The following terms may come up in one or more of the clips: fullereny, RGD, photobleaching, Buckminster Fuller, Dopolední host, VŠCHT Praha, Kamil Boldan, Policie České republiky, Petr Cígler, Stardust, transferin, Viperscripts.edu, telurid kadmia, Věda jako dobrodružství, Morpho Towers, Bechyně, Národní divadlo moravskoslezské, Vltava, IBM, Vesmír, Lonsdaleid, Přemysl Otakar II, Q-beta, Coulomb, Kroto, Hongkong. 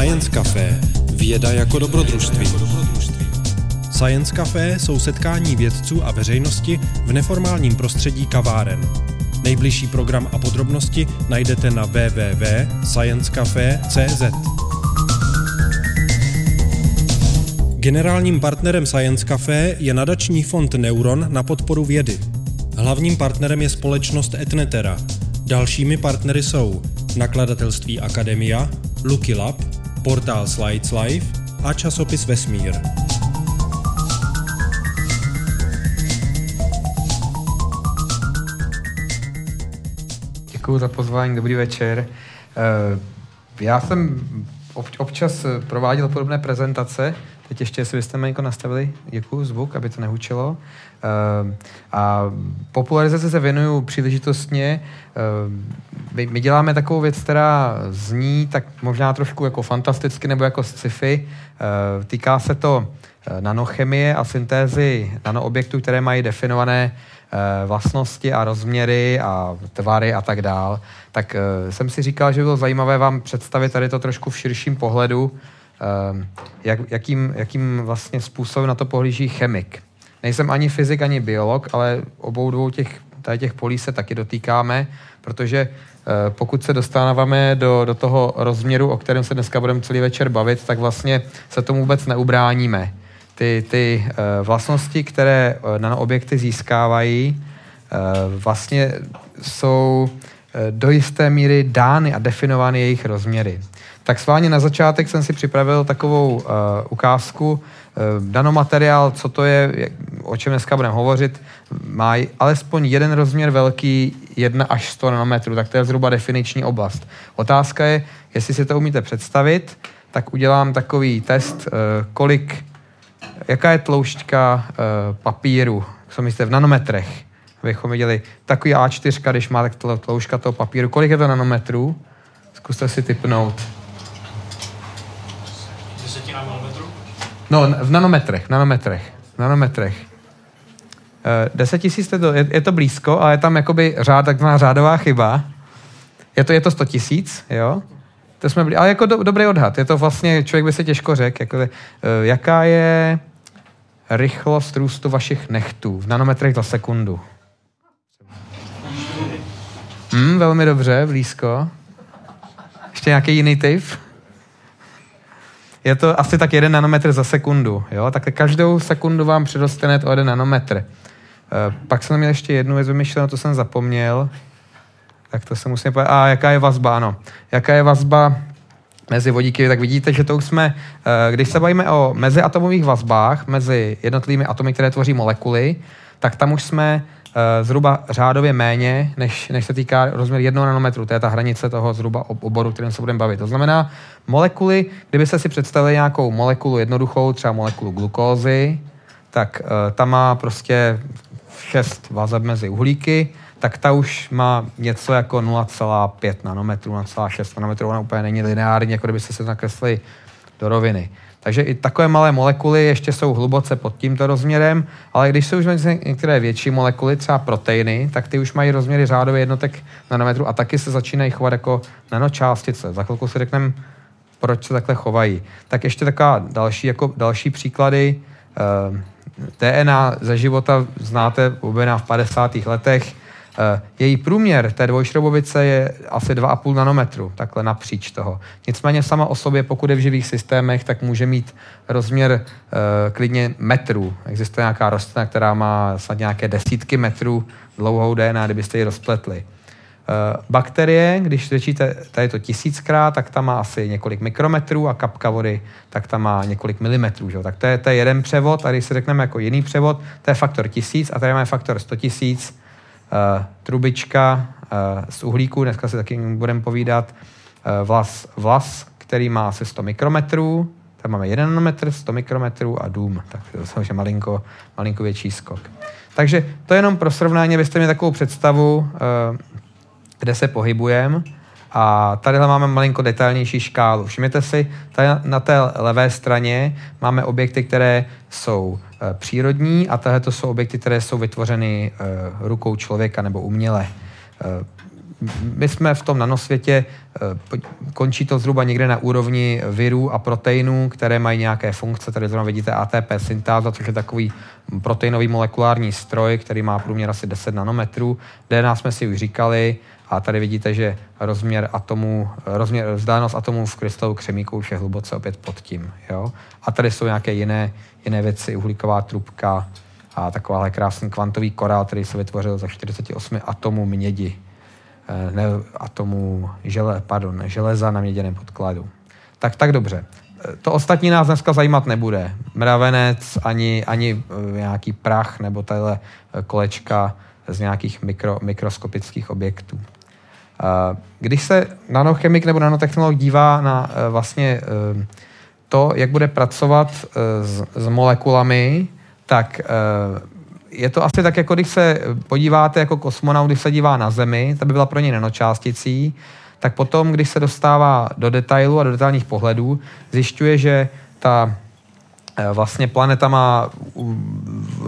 Science Café. Věda jako dobrodružství. Science Café jsou setkání vědců a veřejnosti v neformálním prostředí kaváren. Nejbližší program a podrobnosti najdete na www.sciencecafe.cz. Generálním partnerem Science Café je nadační fond Neuron na podporu vědy. Hlavním partnerem je společnost Etnetera. Dalšími partnery jsou nakladatelství Academia, Lucky Lab, portál Slides Live a časopis Vesmír. Děkuji za pozvání, dobrý večer. Já jsem občas prováděl podobné prezentace. Teď ještě, jestli byste malinko nastavili, děkuju, zvuk, aby to nehučelo. A popularizace se věnuju příležitostně. My děláme takovou věc, která zní tak možná trošku jako fantasticky nebo jako sci-fi. Týká se to nanochemie a syntézy nanoobjektů, které mají definované vlastnosti a rozměry a tvary a tak dál. Tak jsem si říkal, že bylo zajímavé vám představit tady to trošku v širším pohledu, jakým vlastně způsobem na to pohlíží chemik. Nejsem ani fyzik, ani biolog, ale obou dvou těch polí se taky dotýkáme, protože pokud se dostáváme do toho rozměru, o kterém se dneska budeme celý večer bavit, tak vlastně se tomu vůbec neubráníme. Ty vlastnosti, které nanoobjekty získávají, vlastně jsou do jisté míry dány a definovány jejich rozměry. Tak schválně na začátek jsem si připravil takovou ukázku. Nanomateriál, co to je, o čem dneska budeme hovořit, má alespoň jeden rozměr velký 1 až 100 nanometrů, tak to je zhruba definiční oblast. Otázka je, jestli si to umíte představit, tak udělám takový test, jaká je tloušťka papíru, co myslíte, v nanometrech, abychom viděli, takový A4, když má tak tloušťka toho papíru, kolik je to nanometrů? Zkuste si tipnout. 10 nanometrů? No, v nanometrech. 10 000, je to blízko, ale je tam jakoby takzvaná řádová chyba. Je to 100 000, jo? To jsme byli, ale jako dobrý odhad. Je to vlastně, člověk by se těžko řekl, jaká je rychlost růstu vašich nechtů v nanometrech za sekundu. Velmi dobře, blízko. Ještě nějaký jiný tip? Je to asi tak 1 nanometr za sekundu. Jo? Tak každou sekundu vám přiroste net o 1 nanometr. Pak jsem měl ještě jednu věc vymyšlenou, to jsem zapomněl. Tak to se musím povědět. A jaká je vazba, ano. Jaká je vazba mezi vodíky? Tak vidíte, že to už jsme, když se bavíme o meziatomových vazbách, mezi jednotlivými atomy, které tvoří molekuly, tak tam už jsme zhruba řádově méně, než se týká rozměr 1 nanometru. To je ta hranice toho zhruba oboru, kterým se budeme bavit. To znamená, molekuly, kdybyste si představili nějakou molekulu jednoduchou, třeba molekulu glukózy, tak ta má prostě 6 vazeb mezi uhlíky, tak ta už má něco jako 0,5 nanometrů, 0,6 nanometrů, ona úplně není lineární, jako kdybyste se nakreslili do roviny. Takže i takové malé molekuly ještě jsou hluboce pod tímto rozměrem, ale když jsou už některé větší molekuly, třeba proteiny, tak ty už mají rozměry řádově jednotek nanometrů a taky se začínají chovat jako nanočástice. Za chvilku si řekneme, proč se takhle chovají. Tak ještě taková další příklady. DNA ze života znáte, objevená v 50. letech. Její průměr té dvojšroubovice je asi 2,5 nanometru, takhle napříč toho. Nicméně sama o sobě, pokud je v živých systémech, tak může mít rozměr klidně metrů. Existuje nějaká rostlina, která má snad nějaké desítky metrů dlouhou DNA, kdybyste ji rozpletli. Bakterie, když řečíte, tady to 1000krát, tak ta má asi několik mikrometrů a kapka vody, tak ta má několik milimetrů. Že? Tak to je jeden převod a když si řekneme jako jiný převod, to je faktor 1000 a tady máme faktor 100 000. Trubička z uhlíku, dneska si taky budeme povídat, vlas, který má asi 100 mikrometrů, tam máme 1 nanometr, 100 mikrometrů a dům, tak to je malinko větší skok. Takže to je jenom pro srovnání, abyste měli takovou představu, kde se pohybujeme. A tadyhle máme malinko detailnější škálu. Všimněte si, tady na té levé straně máme objekty, které jsou přírodní a tahle to jsou objekty, které jsou vytvořeny rukou člověka nebo uměle. my jsme v tom nanosvětě, končí to zhruba někde na úrovni virů a proteinů, které mají nějaké funkce. Tady zrovna vidíte ATP syntáza, což je takový proteinový molekulární stroj, který má průměr asi 10 nanometrů. DNA jsme si už říkali a tady vidíte, že vzdálenost atomů v krystalu křemíku už je hluboce opět pod tím. Jo? A tady jsou nějaké jiné věci, uhlíková trubka a takováhle krásný kvantový korál, který se vytvořil za 48 atomů mědi. Železa na měděném podkladu. Tak dobře. To ostatní nás dneska zajímat nebude. Mravenec, ani nějaký prach nebo tadyhle kolečka z nějakých mikroskopických objektů. Když se nanochemik nebo nanotechnolog dívá na vlastně to, jak bude pracovat s molekulami, tak je to asi tak, jako když se podíváte jako kosmonaut, když se dívá na Zemi, ta by byla pro něj nanočásticí, tak potom, když se dostává do detailu a do detailních pohledů, zjišťuje, že ta vlastně planeta má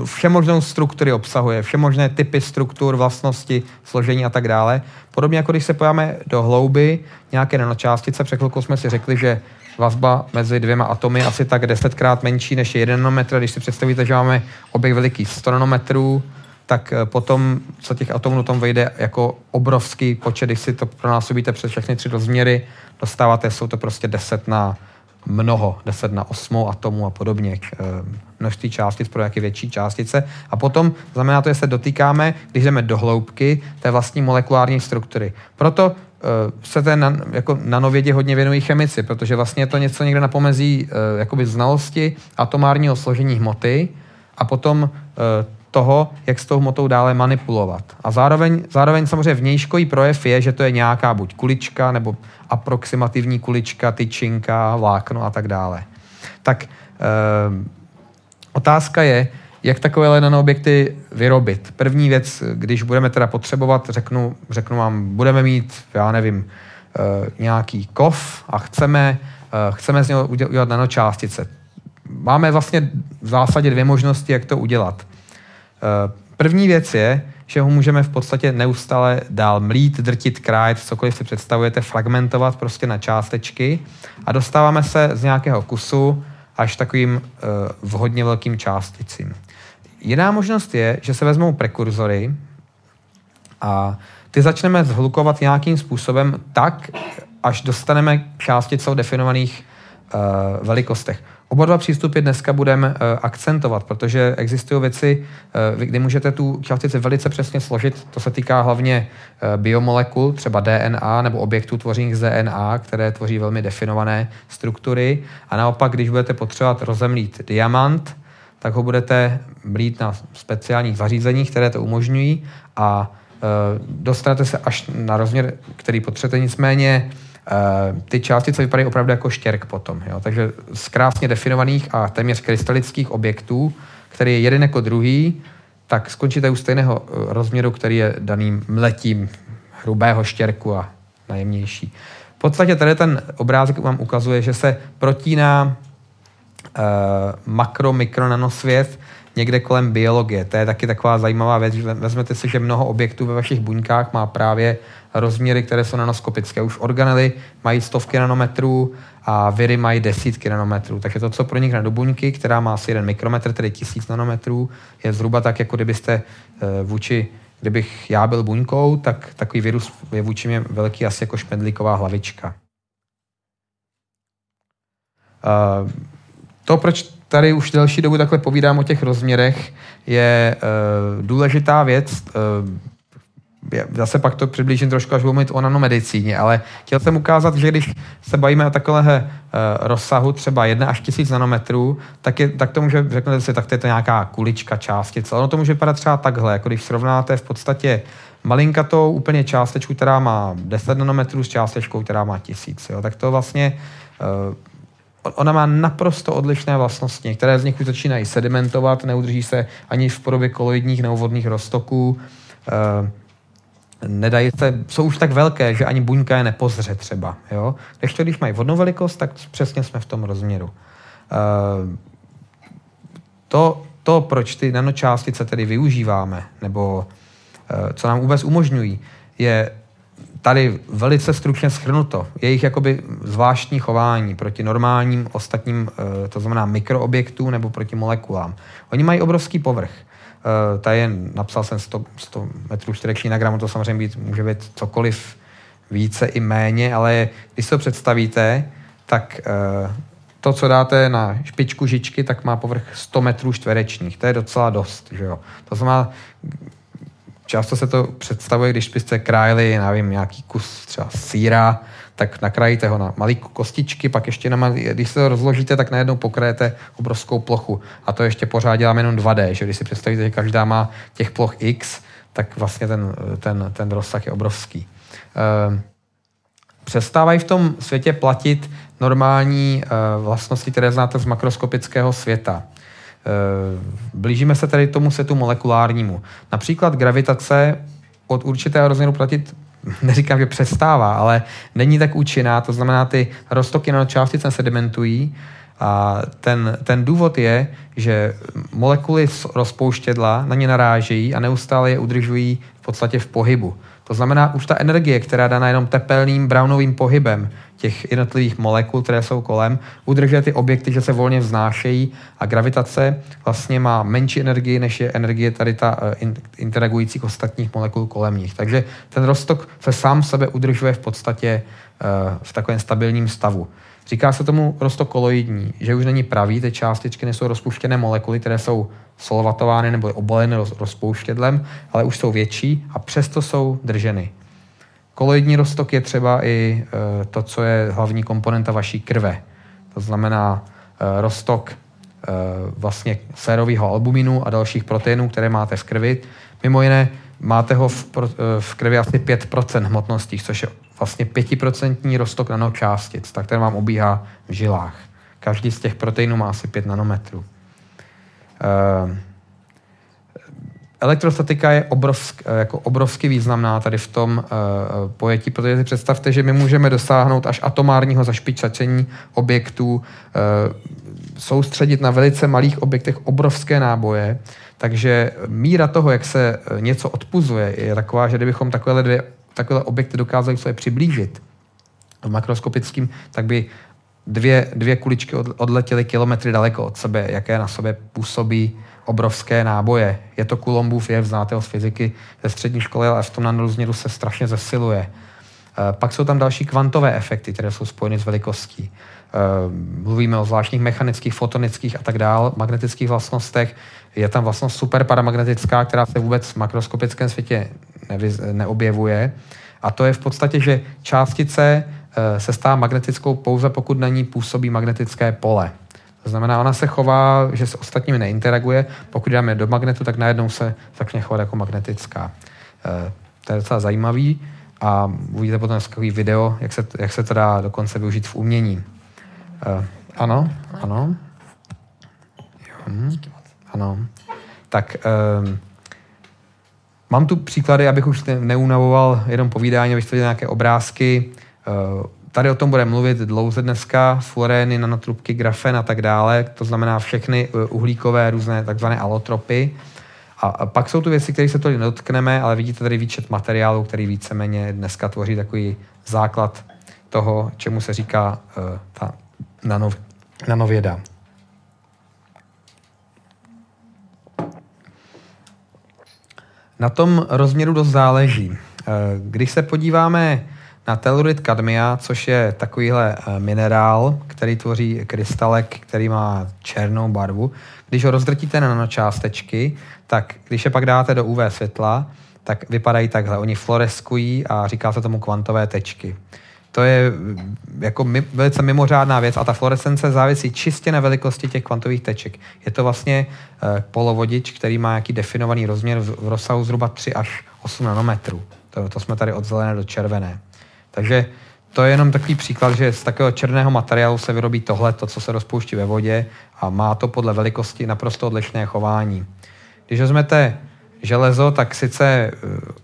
všemožnou struktury, obsahuje všemožné typy struktur, vlastnosti, složení a tak dále. Podobně jako když se pojáme do hlouby nějaké nanočástice, před chvilkou jsme si řekli, že vazba mezi dvěma atomy asi tak 10krát menší než 1 nanometr. Když si představíte, že máme objekt veliký 100 nanometrů, tak potom se těch atomů do tom vejde jako obrovský počet. Když si to pronásobíte přes všechny 3 rozměry, dostáváte, jsou to prostě 10 na mnoho, 10 na 8 atomů a podobně. Množství částic pro jaké větší částice. A potom znamená to, že se dotýkáme, když jdeme do hloubky, té vlastní molekulární struktury. Proto se té nanovědě hodně věnují chemici, protože vlastně je to něco někde na pomezí znalosti atomárního složení hmoty a potom toho, jak s tou hmotou dále manipulovat. A zároveň samozřejmě vnějškový projev je, že to je nějaká buď kulička, nebo aproximativní kulička, tyčinka, vlákno a tak dále. Tak otázka je, jak takové nanoobjekty vyrobit. První věc, když budeme teda potřebovat, řeknu vám, budeme mít, já nevím, nějaký kov a chceme z něho udělat nanočástice. Máme vlastně v zásadě 2 možnosti, jak to udělat. První věc je, že ho můžeme v podstatě neustále dál mlít, drtit, krájet, cokoliv si představujete, fragmentovat prostě na částečky a dostáváme se z nějakého kusu až takovým hodně velkým částicím. Jiná možnost je, že se vezmou prekurzory a ty začneme zhlukovat nějakým způsobem tak, až dostaneme částicou definovaných velikostech. Oba 2 přístupy dneska budeme akcentovat, protože existují věci, kdy můžete tu částici velice přesně složit. To se týká hlavně biomolekul, třeba DNA nebo objektů tvořených z DNA, které tvoří velmi definované struktury. A naopak, když budete potřebovat rozemlít diamant, tak ho budete mlít na speciálních zařízeních, které to umožňují a dostanete se až na rozměr, který potřebujete, nicméně ty částice vypadají opravdu jako štěrk potom. Jo? Takže z krásně definovaných a téměř krystalických objektů, který je jeden jako druhý, tak skončíte u stejného rozměru, který je daným mletím hrubého štěrku a najemnější. V podstatě tady ten obrázek vám ukazuje, že se protíná makro, mikro, nanosvět někde kolem biologie. To je taky taková zajímavá věc, že vezmete si, že mnoho objektů ve vašich buňkách má právě rozměry, které jsou nanoskopické. Už organely mají 100 nanometrů a viry mají 10 nanometrů. Takže to, co pronikne do buňky, která má asi 1 mikrometr, tedy 1000 nanometrů, je zhruba tak, jako kdybych já byl buňkou, tak takový virus je vůči mě velký asi jako špendlíková hlavička. To, proč tady už delší dobu takhle povídám o těch rozměrech, je důležitá věc. Zase pak to přiblížím trošku, až budu mluvit o nanomedicíně, ale chtěl jsem ukázat, že když se bavíme o takovéhle rozsahu, třeba 1 až 1000 nanometrů, tak to může, řeknete si, tak to je to nějaká kulička, částice. Ono to může vypadat třeba takhle, jako když srovnáte v podstatě malinkatou úplně částečku, která má 10 nanometrů s částečkou, která má 1000. Jo? Tak to vlastně... Ona má naprosto odlišné vlastnosti. Některé z nich už začínají sedimentovat, neudrží se ani v podobě koloidních nebo vodních roztoků. Jsou už tak velké, že ani buňka je nepozře třeba. Jo? Když mají vodnou velikost, tak přesně jsme v tom rozměru. To, proč ty nanočástice tedy využíváme, nebo co nám vůbec umožňují, je tady velice stručně shrnuto jejich jakoby zvláštní chování proti normálním ostatním, to znamená mikroobjektům nebo proti molekulám. Oni mají obrovský povrch. Napsal jsem 100 metrů čtvereční na gramu, to samozřejmě může být cokoliv více i méně, ale když si to představíte, tak to, co dáte na špičku žičky, tak má povrch 100 metrů čtverečních. To je docela dost, že jo. To znamená, často se to představuje, když byste krájeli, nevím, nějaký kus třeba sýra, tak nakrájíte ho na malé kostičky, pak ještě když se to rozložíte, tak najednou pokryjete obrovskou plochu. A to ještě pořád děláme jenom 2D, že když si představíte, že každá má těch ploch X, tak vlastně ten rozsah je obrovský. Přestávají v tom světě platit normální vlastnosti, které znáte z makroskopického světa. Blížíme se tedy tomu světu molekulárnímu. Například gravitace od určitého rozměru platit, neříkám, že přestává, ale není tak účinná, to znamená, ty roztoky nanočástice sedimentují a ten důvod je, že molekuly z rozpouštědla na ně narážejí a neustále je udržují v podstatě v pohybu. To znamená, už ta energie, která je dána jenom tepelným brownovým pohybem těch jednotlivých molekul, které jsou kolem, udržuje ty objekty, že se volně vznášejí a gravitace vlastně má menší energii, než je energie tady ta interagujících ostatních molekul kolem nich. Takže ten roztok se sám sebe udržuje v podstatě v takovém stabilním stavu. Říká se tomu roztok koloidní, že už není pravý, ty částičky nejsou rozpuštěné molekuly, které jsou solvatovány nebo obaleny rozpouštědlem, ale už jsou větší a přesto jsou drženy. Koloidní roztok je třeba i to, co je hlavní komponenta vaší krve. To znamená roztok vlastně sérového albuminu a dalších proteinů, které máte v krvi. Mimo jiné máte ho v krvi asi 5% hmotností, což je vlastně 5% roztok nanočástic, tak ten vám obíhá v žilách. Každý z těch proteinů má asi 5 nanometrů. Elektrostatika je obrovsky významná tady v tom pojetí, protože si představte, že my můžeme dosáhnout až atomárního zašpičačení objektů, soustředit na velice malých objektech obrovské náboje, takže míra toho, jak se něco odpuzuje, je taková, že kdybychom takové objekty dokázali se přiblížit makroskopickým, tak by dvě kuličky odletěly kilometry daleko od sebe, jaké na sobě působí obrovské náboje. Je to Coulombův jev, znáte ho z fyziky ze střední školy, ale v tom nanorozměru se strašně zesiluje. Pak jsou tam další kvantové efekty, které jsou spojeny s velikostí. Mluvíme o zvláštních mechanických, fotonických a tak dál, magnetických vlastnostech. Je tam vlastnost superparamagnetická, která se vůbec v makroskopickém světě neobjevuje. A to je v podstatě, že částice se stává magnetickou pouze, pokud na ní působí magnetické pole. To znamená, ona se chová, že s ostatními neinteraguje. Pokud dáme do magnetu, tak najednou se začne chovat jako magnetická. To je docela zajímavý. A uvidíte potom takový video, jak se to dá dokonce využít v umění. Ano. Jo, ano. Tak mám tu příklady, abych už neunavoval jenom povídání, abyste viděli nějaké obrázky. Tady o tom budeme mluvit dlouze dneska, fluorény, nanotrubky, grafen a tak dále, to znamená všechny uhlíkové různé takzvané alotropy. A pak jsou tu věci, které se tolik nedotkneme, ale vidíte tady výčet materiálů, který víceméně dneska tvoří takový základ toho, čemu se říká ta nanověda. Na tom rozměru dost záleží. Když se podíváme na telurid kadmia, což je takovýhle minerál, který tvoří krystalek, který má černou barvu. Když ho rozdrtíte na nanočástečky, tak když je pak dáte do UV světla, tak vypadají takhle. Oni fluoreskují a říká se tomu kvantové tečky. To je jako velice mimořádná věc a ta fluorescence závisí čistě na velikosti těch kvantových teček. Je to vlastně polovodič, který má nějaký definovaný rozměr v rozsahu zhruba 3 až 8 nanometrů. To jsme tady od zelené do červené. Takže to je jenom takový příklad, že z takového černého materiálu se vyrobí tohle, to, co se rozpouští ve vodě a má to podle velikosti naprosto odlišné chování. Když vezmete železo, tak sice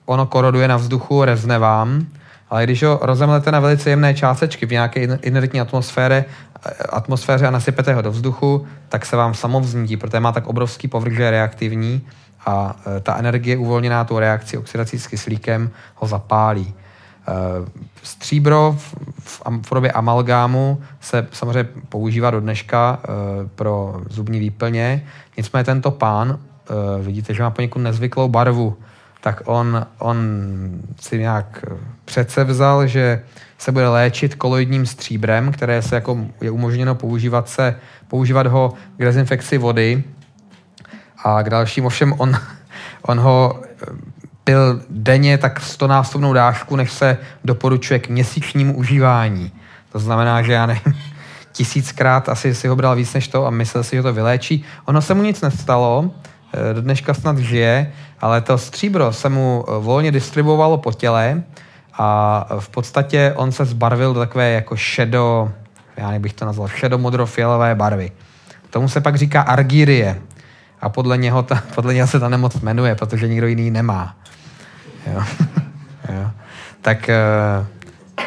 ono koroduje na vzduchu, rezne vám, ale když ho rozemlete na velice jemné částečky v nějaké inertní atmosféře a nasypete ho do vzduchu, tak se vám samovznítí, protože má tak obrovský povrch, že je reaktivní a ta energie uvolněná tou reakcí oxidací s kyslíkem ho zapálí. Stříbro v podobě amalgámu se samozřejmě používá do dneška pro zubní výplně. Nicméně tento pán, vidíte, že má poněkud nezvyklou barvu, tak on si nějak předsevzal, že se bude léčit koloidním stříbrem, které se jako je umožněno používat ho k dezinfekci vody a k dalším. Ovšem on ho pil denně tak 100násobnou dávku, než se doporučuje k měsíčnímu užívání. To znamená, že já nevím, 1000krát asi si ho bral víc než to a myslel si, že to vyléčí. Ono se mu nic nestalo, do dneška snad žije, ale to stříbro se mu volně distribuovalo po těle a v podstatě on se zbarvil do takové jako šedomodrofialové barvy. Tomu se pak říká argírie a podle něho se ta nemoc jmenuje, protože nikdo jiný nemá. Jo. Jo. Tak,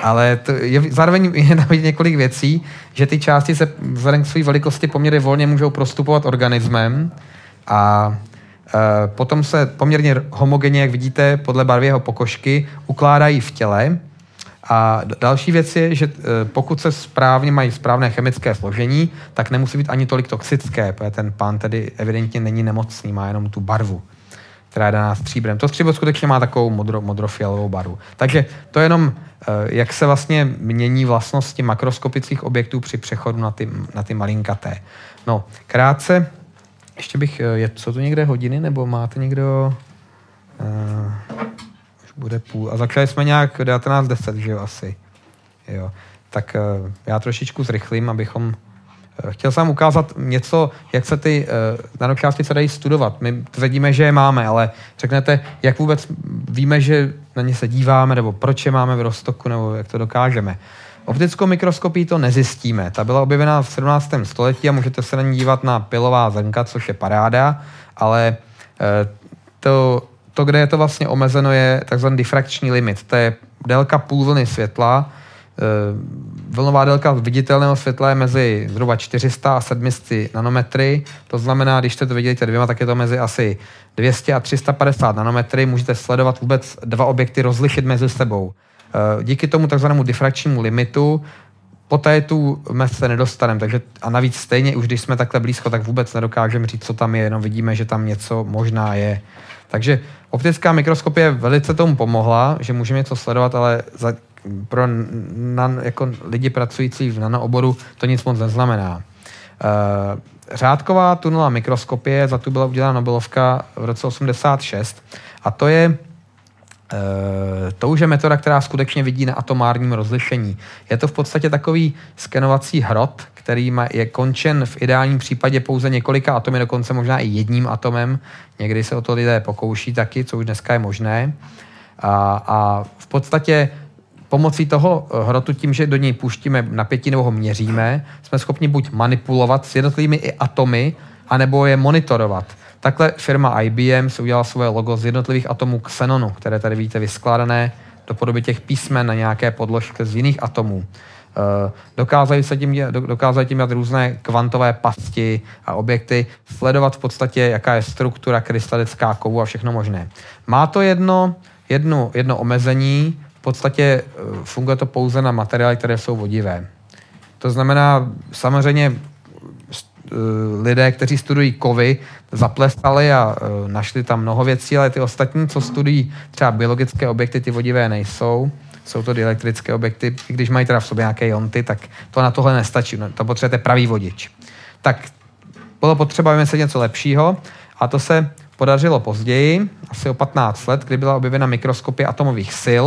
ale to je, zároveň je tam několik věcí, že ty částice vzhledem k své velikosti poměrně volně můžou prostupovat organismem a potom se poměrně homogenně, jak vidíte, podle barvy jeho pokožky ukládají v těle. A další věc je, že pokud se správně mají správné chemické složení, tak nemusí být ani tolik toxické, protože ten pán tedy evidentně není nemocný, má jenom tu barvu, která je daná stříbrem. To stříbro skutečně má takovou modrofialovou barvu. Takže to je jenom, jak se vlastně mění vlastnosti makroskopických objektů při přechodu na ty malinkaté. No, krátce, ještě bych, jsou tu někde hodiny, nebo máte někdo... Bude půl. A začali jsme nějak 19:10, že jo, asi. Jo. Tak já trošičku zrychlím, abychom... Chtěl jsem ukázat něco, jak se ty nanočástice dají studovat. My tvrdíme, že je máme, ale řeknete, jak vůbec víme, že na ně se díváme, nebo proč je máme v roztoku, nebo jak to dokážeme. Optickou mikroskopii to nezjistíme. Ta byla objevena v 17. století a můžete se na ní dívat na pilová zrnka, což je paráda, ale to, kde je to vlastně omezeno, je takzvaný difrakční limit. To je délka půlvlny světla. Vlnová délka viditelného světla je mezi zhruba 400 a 700 nanometry. To znamená, když jste to viděli dvěma, tak je to mezi asi 200 a 350 nanometry. Můžete sledovat vůbec dva objekty, rozlišit mezi sebou. Díky tomu takzvanému difrakčnímu limitu poté je tu mez se nedostaneme. Takže, a navíc stejně, už když jsme takhle blízko, tak vůbec nedokážeme říct, co tam je, jenom vidíme, že tam něco možná je. Takže optická mikroskopie velice tomu pomohla, že můžeme něco sledovat, ale pro lidi pracující v nanooboru to nic moc neznamená. Řádková tunelová mikroskopie, za tu byla udělána Nobelovka v roce 86 a to je to už je metoda, která skutečně vidí na atomárním rozlišení. Je to v podstatě takový skenovací hrot, který je končen v ideálním případě pouze několika atomy, dokonce možná i jedním atomem. Někdy se o to lidé pokouší taky, co už dneska je možné. A v podstatě pomocí toho hrotu, tím, že do něj puštíme napětí nebo ho měříme, jsme schopni buď manipulovat s jednotlivými i atomy, anebo je monitorovat. Takhle firma IBM si udělala svoje logo z jednotlivých atomů xenonu, které tady vidíte vyskládané do podoby těch písmen na nějaké podložce z jiných atomů. Dokázali tím dělat různé kvantové pasti a objekty, sledovat v podstatě, jaká je struktura krystalická kovu a všechno možné. Má to jedno omezení, v podstatě funguje to pouze na materiály, které jsou vodivé. To znamená, samozřejmě lidé, kteří studují kovy, zaplesali a našli tam mnoho věcí, ale ty ostatní, co studují třeba biologické objekty, ty vodivé nejsou. Jsou to dielektrické objekty. Když mají teda v sobě nějaké jonty, tak to na tohle nestačí. To potřebujete pravý vodič. Tak bylo potřeba vymyslet něco lepšího a to se podařilo později, asi o 15 let, kdy byla objevena mikroskopie atomových sil,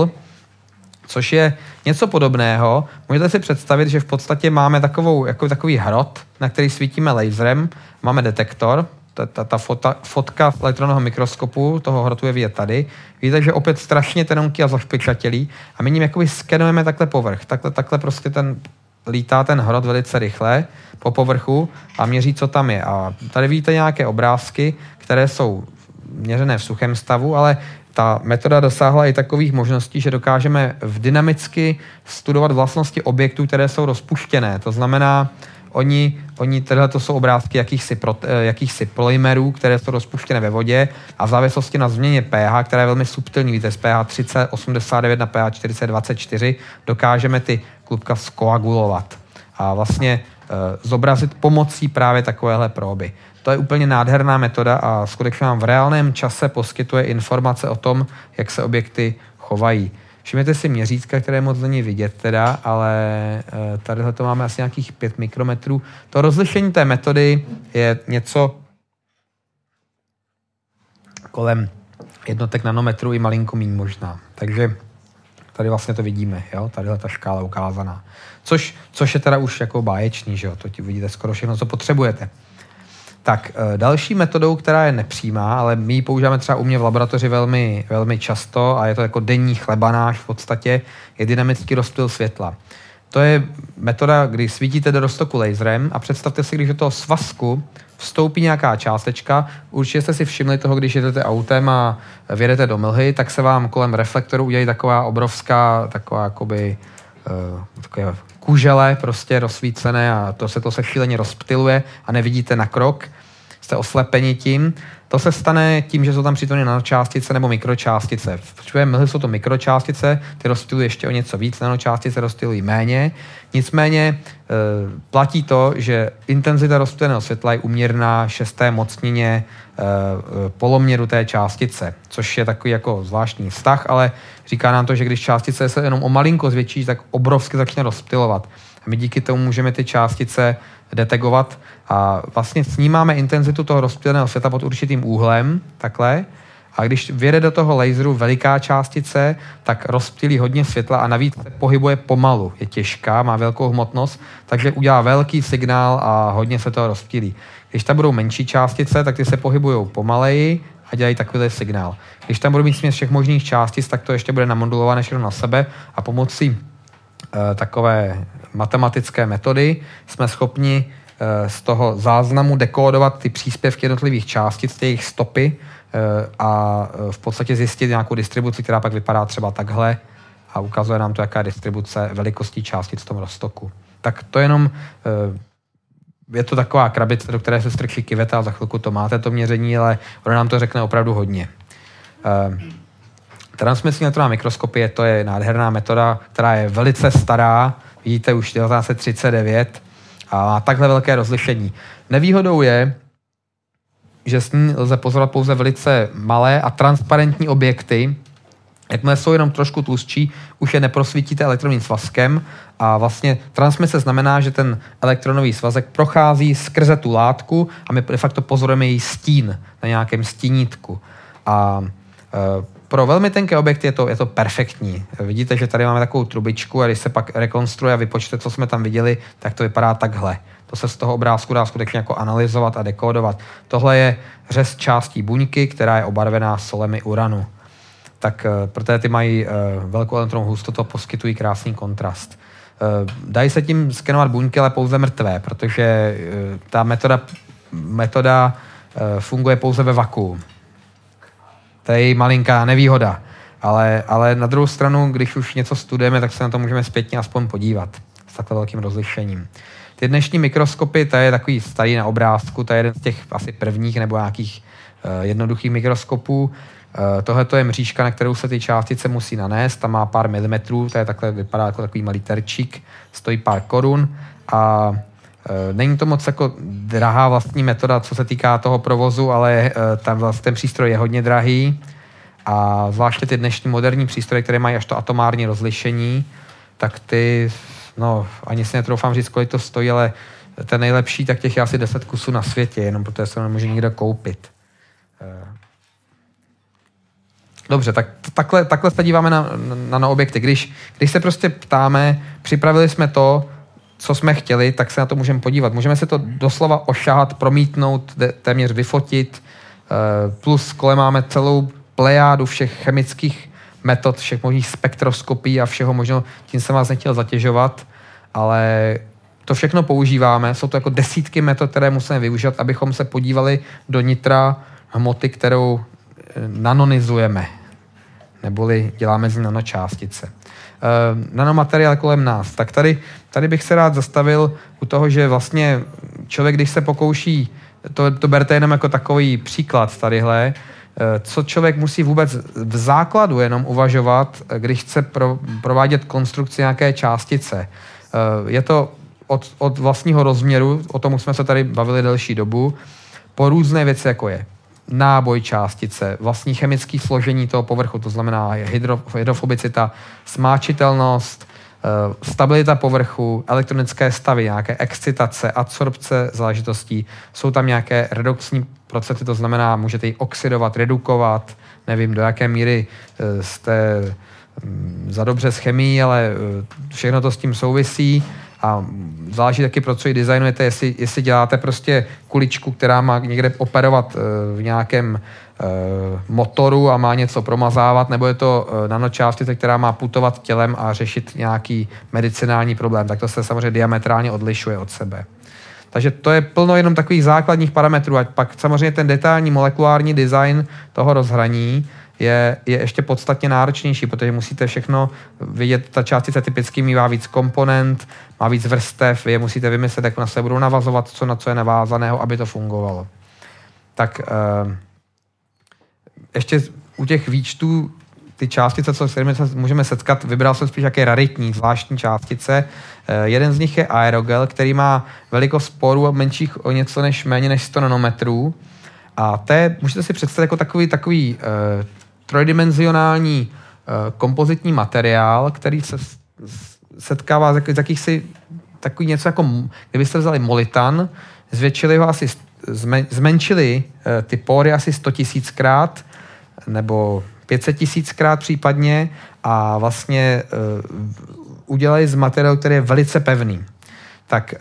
což je něco podobného. Můžete si představit, že v podstatě máme takový hrot, na který svítíme laserem, máme detektor, ta fotka elektronového mikroskopu, toho hrotu je vidět tady. Vidíte, že opět strašně tenonký a zašpičatělý a my ním jakoby skenujeme takhle povrch. Takhle prostě lítá ten hrot velice rychle po povrchu a měří, co tam je. A tady vidíte nějaké obrázky, které jsou měřené v suchém stavu, ale ta metoda dosáhla i takových možností, že dokážeme dynamicky studovat vlastnosti objektů, které jsou rozpuštěné. To znamená, Oni tohle to jsou obrázky jakýchsi polymerů, které jsou rozpuštěné ve vodě a v závislosti na změně pH, která je velmi subtilní, víte, z pH 30,89 na pH 40,24 dokážeme ty klubka skoagulovat a vlastně zobrazit pomocí právě takovéhle próby. To je úplně nádherná metoda a skutečně vám v reálném čase poskytuje informace o tom, jak se objekty chovají. Všimněte si měřítka, které moc není vidět teda, ale tady to máme asi nějakých 5 mikrometrů. To rozlišení té metody je něco kolem jednotek nanometrů i malinko míň možná. Takže tady vlastně to vidíme, jo? Tadyhle ta škála ukázaná. Což je teda už jako báječný, že jo? To ti vidíte skoro všechno, co potřebujete. Tak další metodou, která je nepřímá, ale my ji používáme třeba u mě v laboratoři velmi, velmi často a je to jako denní chlebanáš v podstatě, je dynamický rozptyl světla. To je metoda, kdy svítíte do roztoku laserem a představte si, když do toho svazku vstoupí nějaká částečka. Určitě jste si všimli toho, když jedete autem a vjedete do mlhy, tak se vám kolem reflektoru udělají taková obrovská, taková jakoby, takové kužele prostě rozsvícené a to se šíleně rozptyluje a nevidíte na krok. Jste oslepeni tím. To se stane tím, že jsou tam přítomné nanočástice nebo mikročástice. V případě mlhy jsou to mikročástice, ty rozptylují ještě o něco víc, nanočástice rozptylují méně. Nicméně platí to, že intenzita rozptýleného světla je uměrná šesté mocnině poloměru té částice, což je takový jako zvláštní vztah, ale říká nám to, že když částice se jenom o malinko zvětší, tak obrovsky začne rozptylovat. A my díky tomu můžeme ty částice detekovat a vlastně snímáme intenzitu toho rozptýleného světla pod určitým úhlem, takhle. A když vjede do toho laseru veliká částice, tak rozptýlí hodně světla a navíc se pohybuje pomalu. Je těžká, má velkou hmotnost, takže udělá velký signál a hodně se toho rozptýlí. Když tam budou menší částice, tak ty se pohybují pomaleji a dělají takový signál. Když tam budou mít směs všech možných částic, tak to ještě bude namodulované všechno na sebe a pomocí takové matematické metody jsme schopni z toho záznamu dekódovat ty příspěvky jednotlivých částic, ty jejich stopy a v podstatě zjistit nějakou distribuci, která pak vypadá třeba takhle a ukazuje nám to, jaká je distribuce velikostí částic v tom roztoku. Tak to jenom je to taková krabice, do které se strčí kiveta a za chvilku to máte to měření, ale ono nám to řekne opravdu hodně. Transmisní elektronná mikroskopie, to je nádherná metoda, která je velice stará, vidíte už 1939 a má takhle velké rozlišení. Nevýhodou je, že s ní lze pozorovat pouze velice malé a transparentní objekty. Jakmile jsou jenom trošku tlustší, už je neprosvítíte elektronovým svazkem a vlastně transmise znamená, že ten elektronový svazek prochází skrze tu látku a my de facto pozorujeme její stín na nějakém stínítku. A pro velmi tenké objekty je to perfektní. Vidíte, že tady máme takovou trubičku a když se pak rekonstruuje a vypočte, co jsme tam viděli, tak to vypadá takhle. To se z toho obrázku dá skutečně jako analyzovat a dekodovat. Tohle je řez částí buňky, která je obarvená solemi uranu. Tak protože ty mají velkou elektronovou hustotu, poskytují krásný kontrast. Dají se tím skenovat buňky, ale pouze mrtvé, protože ta metoda funguje pouze ve vakuu. To je malinká nevýhoda, ale na druhou stranu, když už něco studujeme, tak se na to můžeme zpětně aspoň podívat s takhle velkým rozlišením. Ty dnešní mikroskopy, to je takový starý na obrázku, to je jeden z těch asi prvních nebo nějakých jednoduchých mikroskopů. Tohle je mřížka, na kterou se ty částice musí nanést, ta má pár milimetrů, to je takhle, vypadá jako takový malý terčík, stojí pár korun a není to moc jako drahá vlastní metoda, co se týká toho provozu, ale ten přístroj je hodně drahý a zvláště ty dnešní moderní přístroje, které mají až to atomární rozlišení, tak ty, no ani si netroufám říct, kolik to stojí, ale ten nejlepší, tak těch je asi 10 kusů na světě, jenom protože se nemůže nikdo koupit. Dobře, tak takhle se díváme na objekty. Když se prostě ptáme, připravili jsme to, co jsme chtěli, tak se na to můžeme podívat. Můžeme se to doslova ošahat, promítnout, téměř vyfotit. Plus kolem máme celou plejádu všech chemických metod, všech možných spektroskopií a všeho možného. Tím jsem vás nechtěl zatěžovat, ale to všechno používáme. Jsou to jako desítky metod, které musíme využít, abychom se podívali do nitra hmoty, kterou nanonizujeme. neboli děláme z ní nanočástice. Nanomateriál kolem nás. Tak tady bych se rád zastavil u toho, že vlastně člověk, když se pokouší, to berte jenom jako takový příklad tadyhle, co člověk musí vůbec v základu jenom uvažovat, když chce provádět konstrukci nějaké částice. Je to od vlastního rozměru, o tom jsme se tady bavili delší dobu, po různé věci, jako je náboj částice, vlastní chemické složení toho povrchu, to znamená hydrofobicita, smáčitelnost, stabilita povrchu, elektronické stavy, nějaké excitace, adsorpce záležitostí, jsou tam nějaké redoxní procesy, to znamená, můžete ji oxidovat, redukovat, nevím, do jaké míry jste za dobře s chemií, ale všechno to s tím souvisí. A záleží taky, pro co ji designujete, jestli děláte prostě kuličku, která má někde operovat v nějakém motoru a má něco promazávat, nebo je to nanočástice, která má putovat tělem a řešit nějaký medicinální problém. Tak to se samozřejmě diametrálně odlišuje od sebe. Takže to je plno jenom takových základních parametrů. A pak samozřejmě ten detailní molekulární design toho rozhraní je ještě podstatně náročnější, protože musíte všechno vidět, ta částice typicky mívá víc komponent, má víc vrstev, vy je musíte vymyslet, jak na se budou navazovat, co na co je navázaného, aby to fungovalo. Tak ještě u těch výčtů, ty částice, co se můžeme setkat, vybral jsem spíš jaké raritní, zvláštní částice. Jeden z nich je aerogel, který má velikost sporů menších o něco než méně než 100 nanometrů. A té můžete si představit jako takový trojdimenzionální kompozitní materiál, který se setkává z jakýchsi takový něco jako, kdybyste vzali molitan, zvětšili ho asi, zmenšili ty pory asi 100 000krát nebo 500 000krát případně a vlastně udělali z materiálu, který je velice pevný. Tak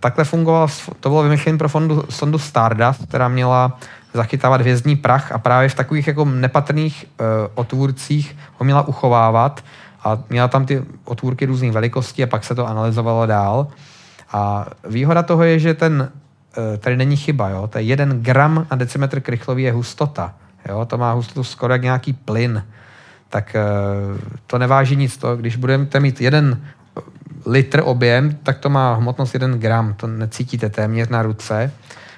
takhle fungovalo, to bylo vymyšlené pro sondu Stardust, která měla zachytávat hvězdní prach a právě v takových jako nepatrných otvůrcích ho měla uchovávat a měla tam ty otvůrky různých velikostí a pak se to analyzovalo dál. A výhoda toho je, že tady není chyba, jo? To je 1 gram na decimetr krychlový je hustota. Jo? To má hustotu skoro jak nějaký plyn. Tak to neváží nic. To, když budete mít 1 litr objem, tak to má hmotnost 1 gram. To necítíte téměř na ruce.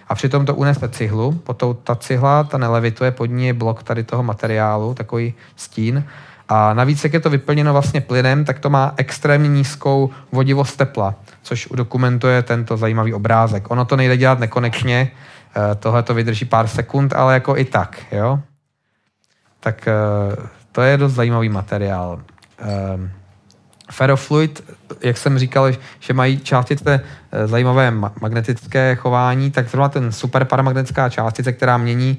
A přitom to unese cihlu. Potom ta cihla, ta nelevituje, pod ní je blok tady toho materiálu, takový stín. A navíc, jak je to vyplněno vlastně plynem, tak to má extrémně nízkou vodivost tepla, což dokumentuje tento zajímavý obrázek. Ono to nejde dělat nekonečně, tohle to vydrží pár sekund, ale jako i tak, jo. Tak to je dost zajímavý materiál. Ferrofluid, jak jsem říkal, že mají částice zajímavé magnetické chování, tak zrovna ten superparamagnetická částice, která mění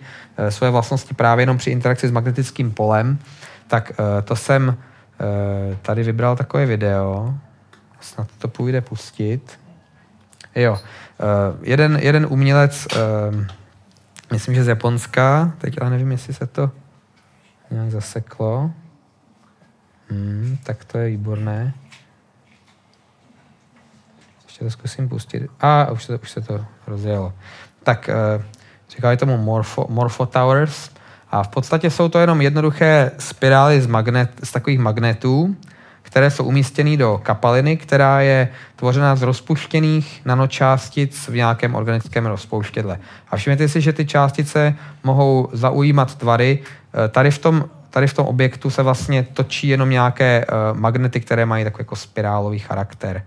své vlastnosti právě jenom při interakci s magnetickým polem, tak to jsem tady vybral takové video. Snad to půjde pustit. Jo. Jeden umělec, myslím, že z Japonska, teď já nevím, jestli se to nějak zaseklo. Tak to je výborné. Ještě to zkusím pustit. Už se to rozjelo. Tak říkali tomu Morpho Towers. A v podstatě jsou to jenom jednoduché spirály z takových magnetů, které jsou umístěny do kapaliny, která je tvořena z rozpuštěných nanočástic v nějakém organickém rozpouštědle. A všimněte si, že ty částice mohou zaujímat tvary. Tady v tom objektu se vlastně točí jenom nějaké magnety, které mají takový jako spirálový charakter.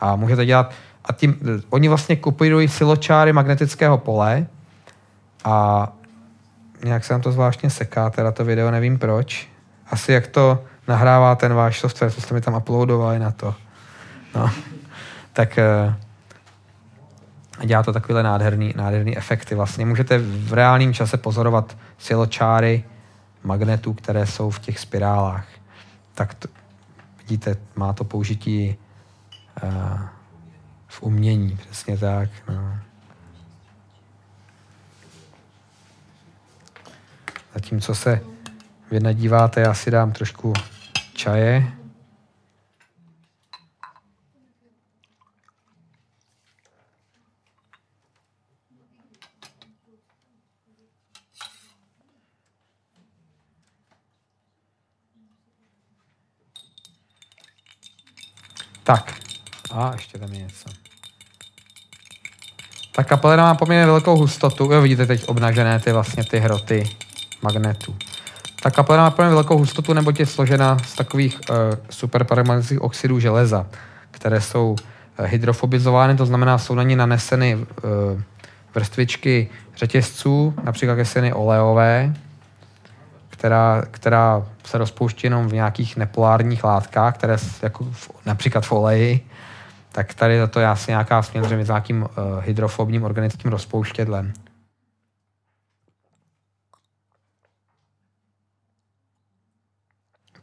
A můžete dělat... A tím, oni vlastně kopírují siločáry magnetického pole a nějak se nám to zvláštně seká, teda to video, nevím proč. Asi jak to nahrává ten váš software, co jste mi tam uploadovali na to. No. Tak... dělá to takovýhle nádherný efekty vlastně. Můžete v reálném čase pozorovat siločáry magnetů, které jsou v těch spirálách. Tak to, vidíte, má to použití v umění, přesně tak. No. Zatímco se vy nadíváte, já si dám trošku čaje. Tak. A ještě tam je něco. Ta kapalina má poměrně velkou hustotu. Jo, vidíte teď obnažené ty vlastně ty hroty magnetů. Ta kapalina má poměrně velkou hustotu, neboť je složena z takových superparamagnezických oxidů železa, které jsou hydrofobizovány, to znamená, jsou na ní naneseny vrstvičky řetězců, například kyseliny oleové, která se rozpouští jenom v nějakých nepolárních látkách, které jako například v oleji, tak tady to je asi nějaká směs s nějakým hydrofobním organickým rozpouštědlem.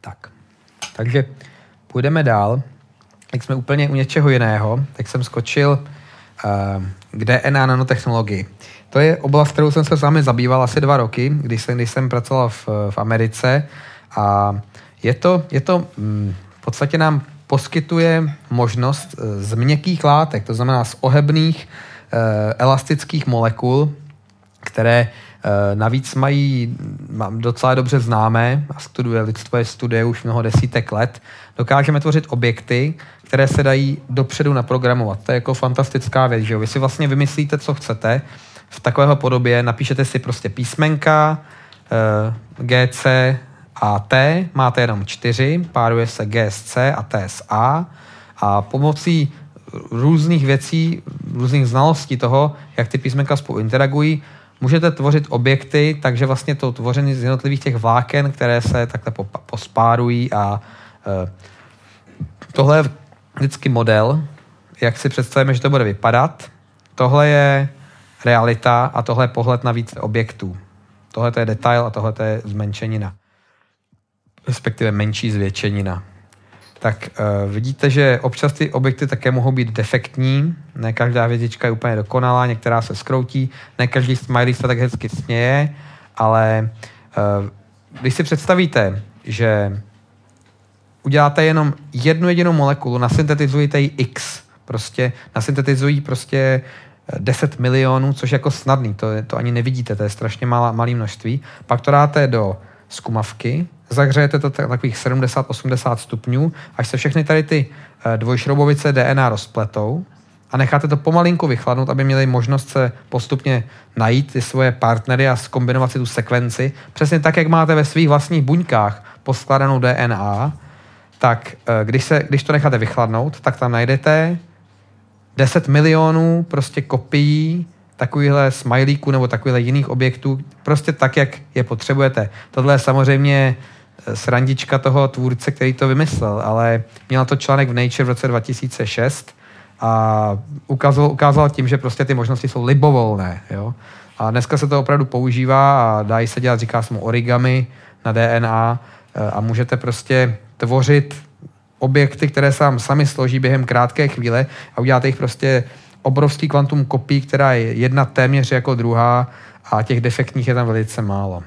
Tak. Takže půjdeme dál. Jak jsme úplně u něčeho jiného, tak jsem skočil k DNA nanotechnologii. To je oblast, kterou jsem se sami zabýval asi 2 roky, když jsem pracoval v Americe. A je to v podstatě nám poskytuje možnost z měkkých látek, to znamená z ohebných elastických molekul, které navíc mám docela dobře známé, a lidstvo je studuje už mnoho desítek let, dokážeme tvořit objekty, které se dají dopředu naprogramovat. To je jako fantastická věc, že jo? Vy si vlastně vymyslíte, co chcete, v takového podobě napíšete si prostě písmenka, G, C a T, máte jenom 4, páruje se G s C a T s A a pomocí různých věcí, různých znalostí toho, jak ty písmenka spolu interagují, můžete tvořit objekty, takže vlastně to tvoření z jednotlivých těch vláken, které se takhle pospárují a tohle je vždycky model, jak si představíme, že to bude vypadat. Tohle je realita a tohle je pohled na víc objektů. Tohle je detail a tohle je zmenšenina. Respektive menší zvětšenina. Tak vidíte, že občas ty objekty také mohou být defektní. Ne každá větička je úplně dokonalá, některá se zkroutí, ne každý smiley se tak hezky směje, ale když si představíte, že uděláte jenom jednu jedinou molekulu, nasyntetizujete ji X, prostě nasyntetizují prostě 10 milionů, což je jako snadný, to ani nevidíte, to je strašně malé množství. Pak to dáte do zkumavky, zahřejete to takových 70-80 stupňů, až se všechny tady ty dvojšroubovice DNA rozpletou a necháte to pomalinku vychladnout, aby měli možnost se postupně najít ty svoje partnery a zkombinovat si tu sekvenci. Přesně tak, jak máte ve svých vlastních buňkách poskládanou DNA, tak když to necháte vychladnout, tak tam najdete 10 milionů prostě kopií takovýchhle smajlíků nebo takovýchhle jiných objektů, prostě tak, jak je potřebujete. Tohle je samozřejmě srandička toho tvůrce, který to vymyslel, ale měl to článek v Nature v roce 2006 a ukázal tím, že prostě ty možnosti jsou libovolné. Jo? A dneska se to opravdu používá a dají se dělat, říká se mu origami na DNA a můžete prostě tvořit objekty, které se vám sami složí během krátké chvíle a uděláte jich prostě obrovský kvantum kopií, která je jedna téměř jako druhá a těch defektních je tam velice málo.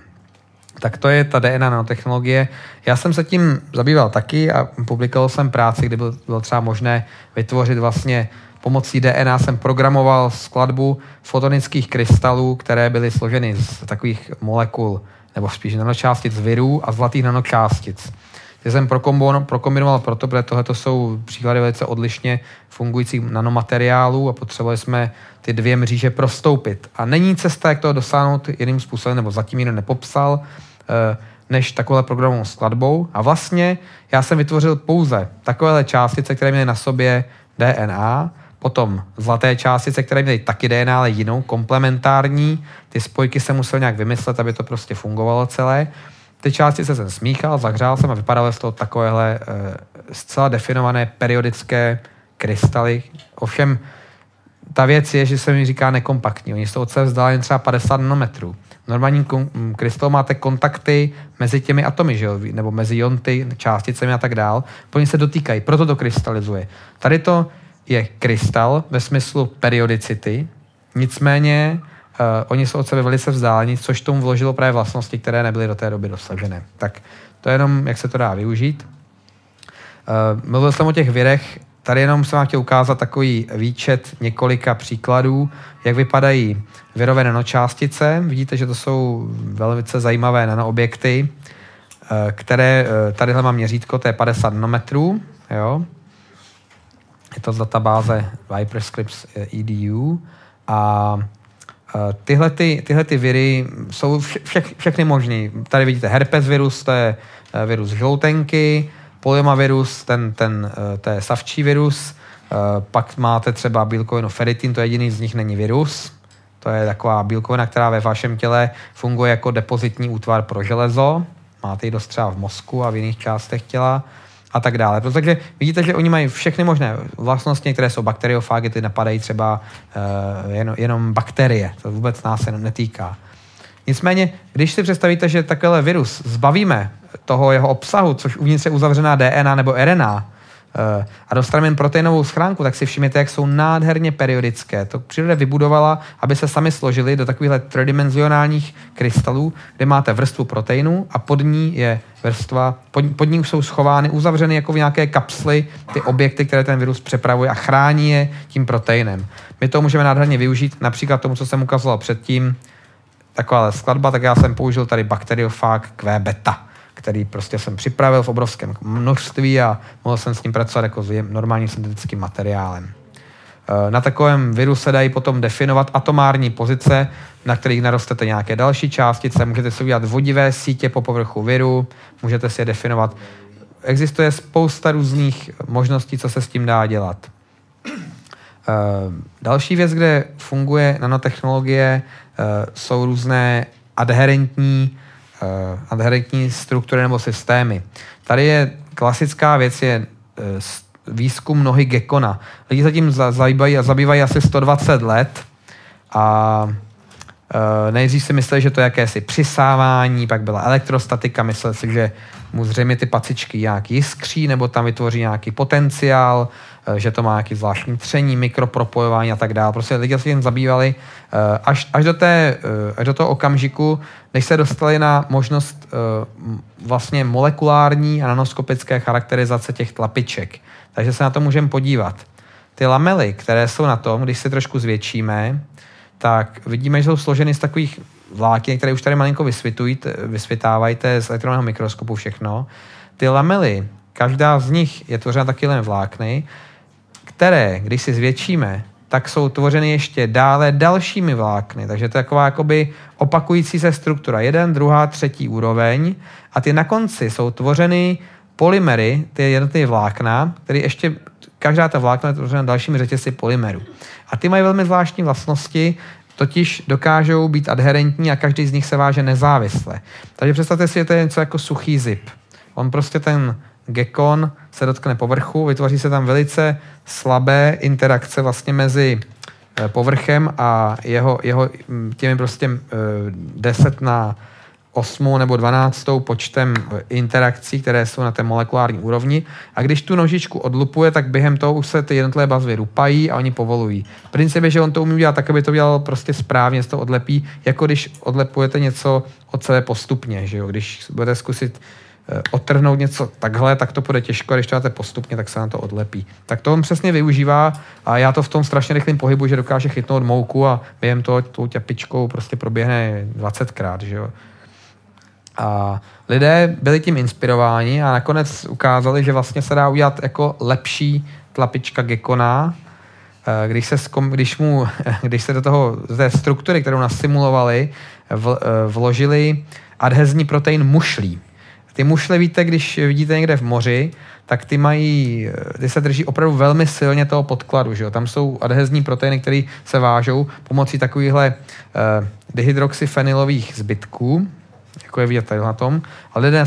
Tak to je ta DNA nanotechnologie. Já jsem se tím zabýval taky a publikoval jsem práci, kde bylo třeba možné vytvořit vlastně pomocí DNA jsem programoval skladbu fotonických krystalů, které byly složeny z takových molekul, nebo spíš nanočástic virů a zlatých nanočástic. Ty jsem prokombinoval proto, protože tohleto jsou příklady velice odlišně fungujících nanomateriálů a potřebovali jsme ty dvě mříže prostoupit. A není cesta, jak toho dosáhnout jiným způsobem, nebo zatím jenom nepopsal, než takovou programovou skladbou. A vlastně já jsem vytvořil pouze takovéhle částice, které měly na sobě DNA, potom zlaté částice, které měly taky DNA, ale jinou, komplementární. Ty spojky jsem musel nějak vymyslet, aby to prostě fungovalo celé. Ty částice jsem smíchal, zahřál jsem a vypadaly z toho takovéhle zcela definované periodické krystaly. Ovšem, ta věc je, že se mi říká nekompaktní. Oni jsou od sebe vzdáleni třeba 50 nanometrů. Normální krystal máte kontakty mezi těmi atomy, že jo? Nebo mezi jonty, částicemi a tak dál. Po ní se dotýkají, proto to krystalizuje. Tady to je krystal ve smyslu periodicity, nicméně oni jsou od sebe velice vzdálení, což tomu vložilo právě vlastnosti, které nebyly do té doby dosažené. Tak to je jenom, jak se to dá využít. Mluvil jsem o těch virech, tady jenom jsem vám chtěl ukázat takový výčet několika příkladů, jak vypadají virové nanočástice. Vidíte, že to jsou velice zajímavé nanoobjekty, které, tadyhle mám měřítko, to je 50 nanometrů, jo. Je to z databáze Viperscripts.edu a tyhle ty viry jsou všechny možný. Tady vidíte herpes virus, to je virus žloutenky, poliomavirus, to je savčí virus, pak máte třeba bílkovinu feritin, to jediný z nich není virus, to je taková bílkovina, která ve vašem těle funguje jako depozitní útvar pro železo, máte ji dost třeba v mozku a v jiných částech těla a tak dále. Takže vidíte, že oni mají všechny možné vlastnosti, které jsou bakteriofágy, ty napadají třeba jenom bakterie, to vůbec nás jenom netýká. Nicméně, když si představíte, že takovýhle virus zbavíme toho jeho obsahu, což uvnitř je uzavřená DNA nebo RNA, a dostaneme jen proteinovou schránku, tak si všimněte, jak jsou nádherně periodické. To příroda vybudovala, aby se sami složili do takovýchhle trodimenzionálních krystalů, kde máte vrstvu proteinu a pod ní je vrstva, pod ní už jsou schovány, uzavřeny jako v nějaké kapsly ty objekty, které ten virus přepravuje a chrání je tím proteinem. My to můžeme nádherně využít, například tomu, co jsem ukazoval předtím, taková skladba, tak já jsem použil tady bakteriofág Q-beta, který prostě jsem připravil v obrovském množství a mohl jsem s ním pracovat jako s normálním syntetickým materiálem. Na takovém viru se dají potom definovat atomární pozice, na kterých narostete nějaké další částice, můžete si udělat vodivé sítě po povrchu viru, můžete si je definovat. Existuje spousta různých možností, co se s tím dá dělat. Další věc, kde funguje nanotechnologie, jsou různé adherentní struktury nebo systémy. Tady je klasická věc, je výzkum nohy gekona. Lidi se tím zabývají asi 120 let a nejdřív si mysleli, že to je jakési přisávání, pak byla elektrostatika, mysleli si, že mu zřejmě ty pacičky nějak jiskří nebo tam vytvoří nějaký potenciál, že to má nějaký zvláštní tření, mikropropojování a tak dále. Prostě lidé se tím zabývali až do toho okamžiku, než se dostali na možnost vlastně molekulární a nanoskopické charakterizace těch tlapiček. Takže se na to můžeme podívat. Ty lamely, které jsou na tom, když se trošku zvětšíme, tak vidíme, že jsou složeny z takových vlákně, které už tady malinko vysvětávají, to je z elektronného mikroskopu všechno. Ty lamely, každá z nich je tvořena takovým vlákny, které, když si zvětšíme, tak jsou tvořeny ještě dále dalšími vlákny. Takže to je taková jakoby opakující se struktura. 1., 2., 3. úroveň a ty na konci jsou tvořeny polymery, ty jednotlivé vlákna, které ještě každá ta vlákna je tvořena dalšími řetězy polymerů. A ty mají velmi zvláštní vlastnosti, totiž dokážou být adherentní a každý z nich se váže nezávisle. Takže představte si, že to je něco jako suchý zip. On prostě ten gekon se dotkne povrchu, vytvoří se tam velice slabé interakce vlastně mezi povrchem a jeho těmi prostě 10^8 nebo 12 počtem interakcí, které jsou na té molekulární úrovni. A když tu nožičku odlupuje, tak během toho už se ty jednotlivé bazvy rupají a oni povolují. Princip je, že on to umí dělat tak, aby to dělal prostě správně, se to odlepí, jako když odlepujete něco od sebe postupně. Že jo? Když budete zkusit odtrhnout něco takhle, tak to půjde těžko, a když to dáte postupně, tak se na to odlepí. Tak to on přesně využívá a já to v tom strašně rychlým pohybu, že dokáže chytnout mouku a během toho tou ťapičkou prostě proběhne 20krát, že jo. A lidé byli tím inspirováni a nakonec ukázali, že vlastně se dá udělat jako lepší tlapička gekona, když se do toho ze struktury, kterou nasimulovali, vložili adhezní protein mušlí. Ty mušle, víte, když vidíte někde v moři, tak ty se drží opravdu velmi silně toho podkladu. Že jo? Tam jsou adhezní proteiny, které se vážou pomocí takovýchhle dihydroxyfenylových zbytků, jako je vidět tady na tom. A lidé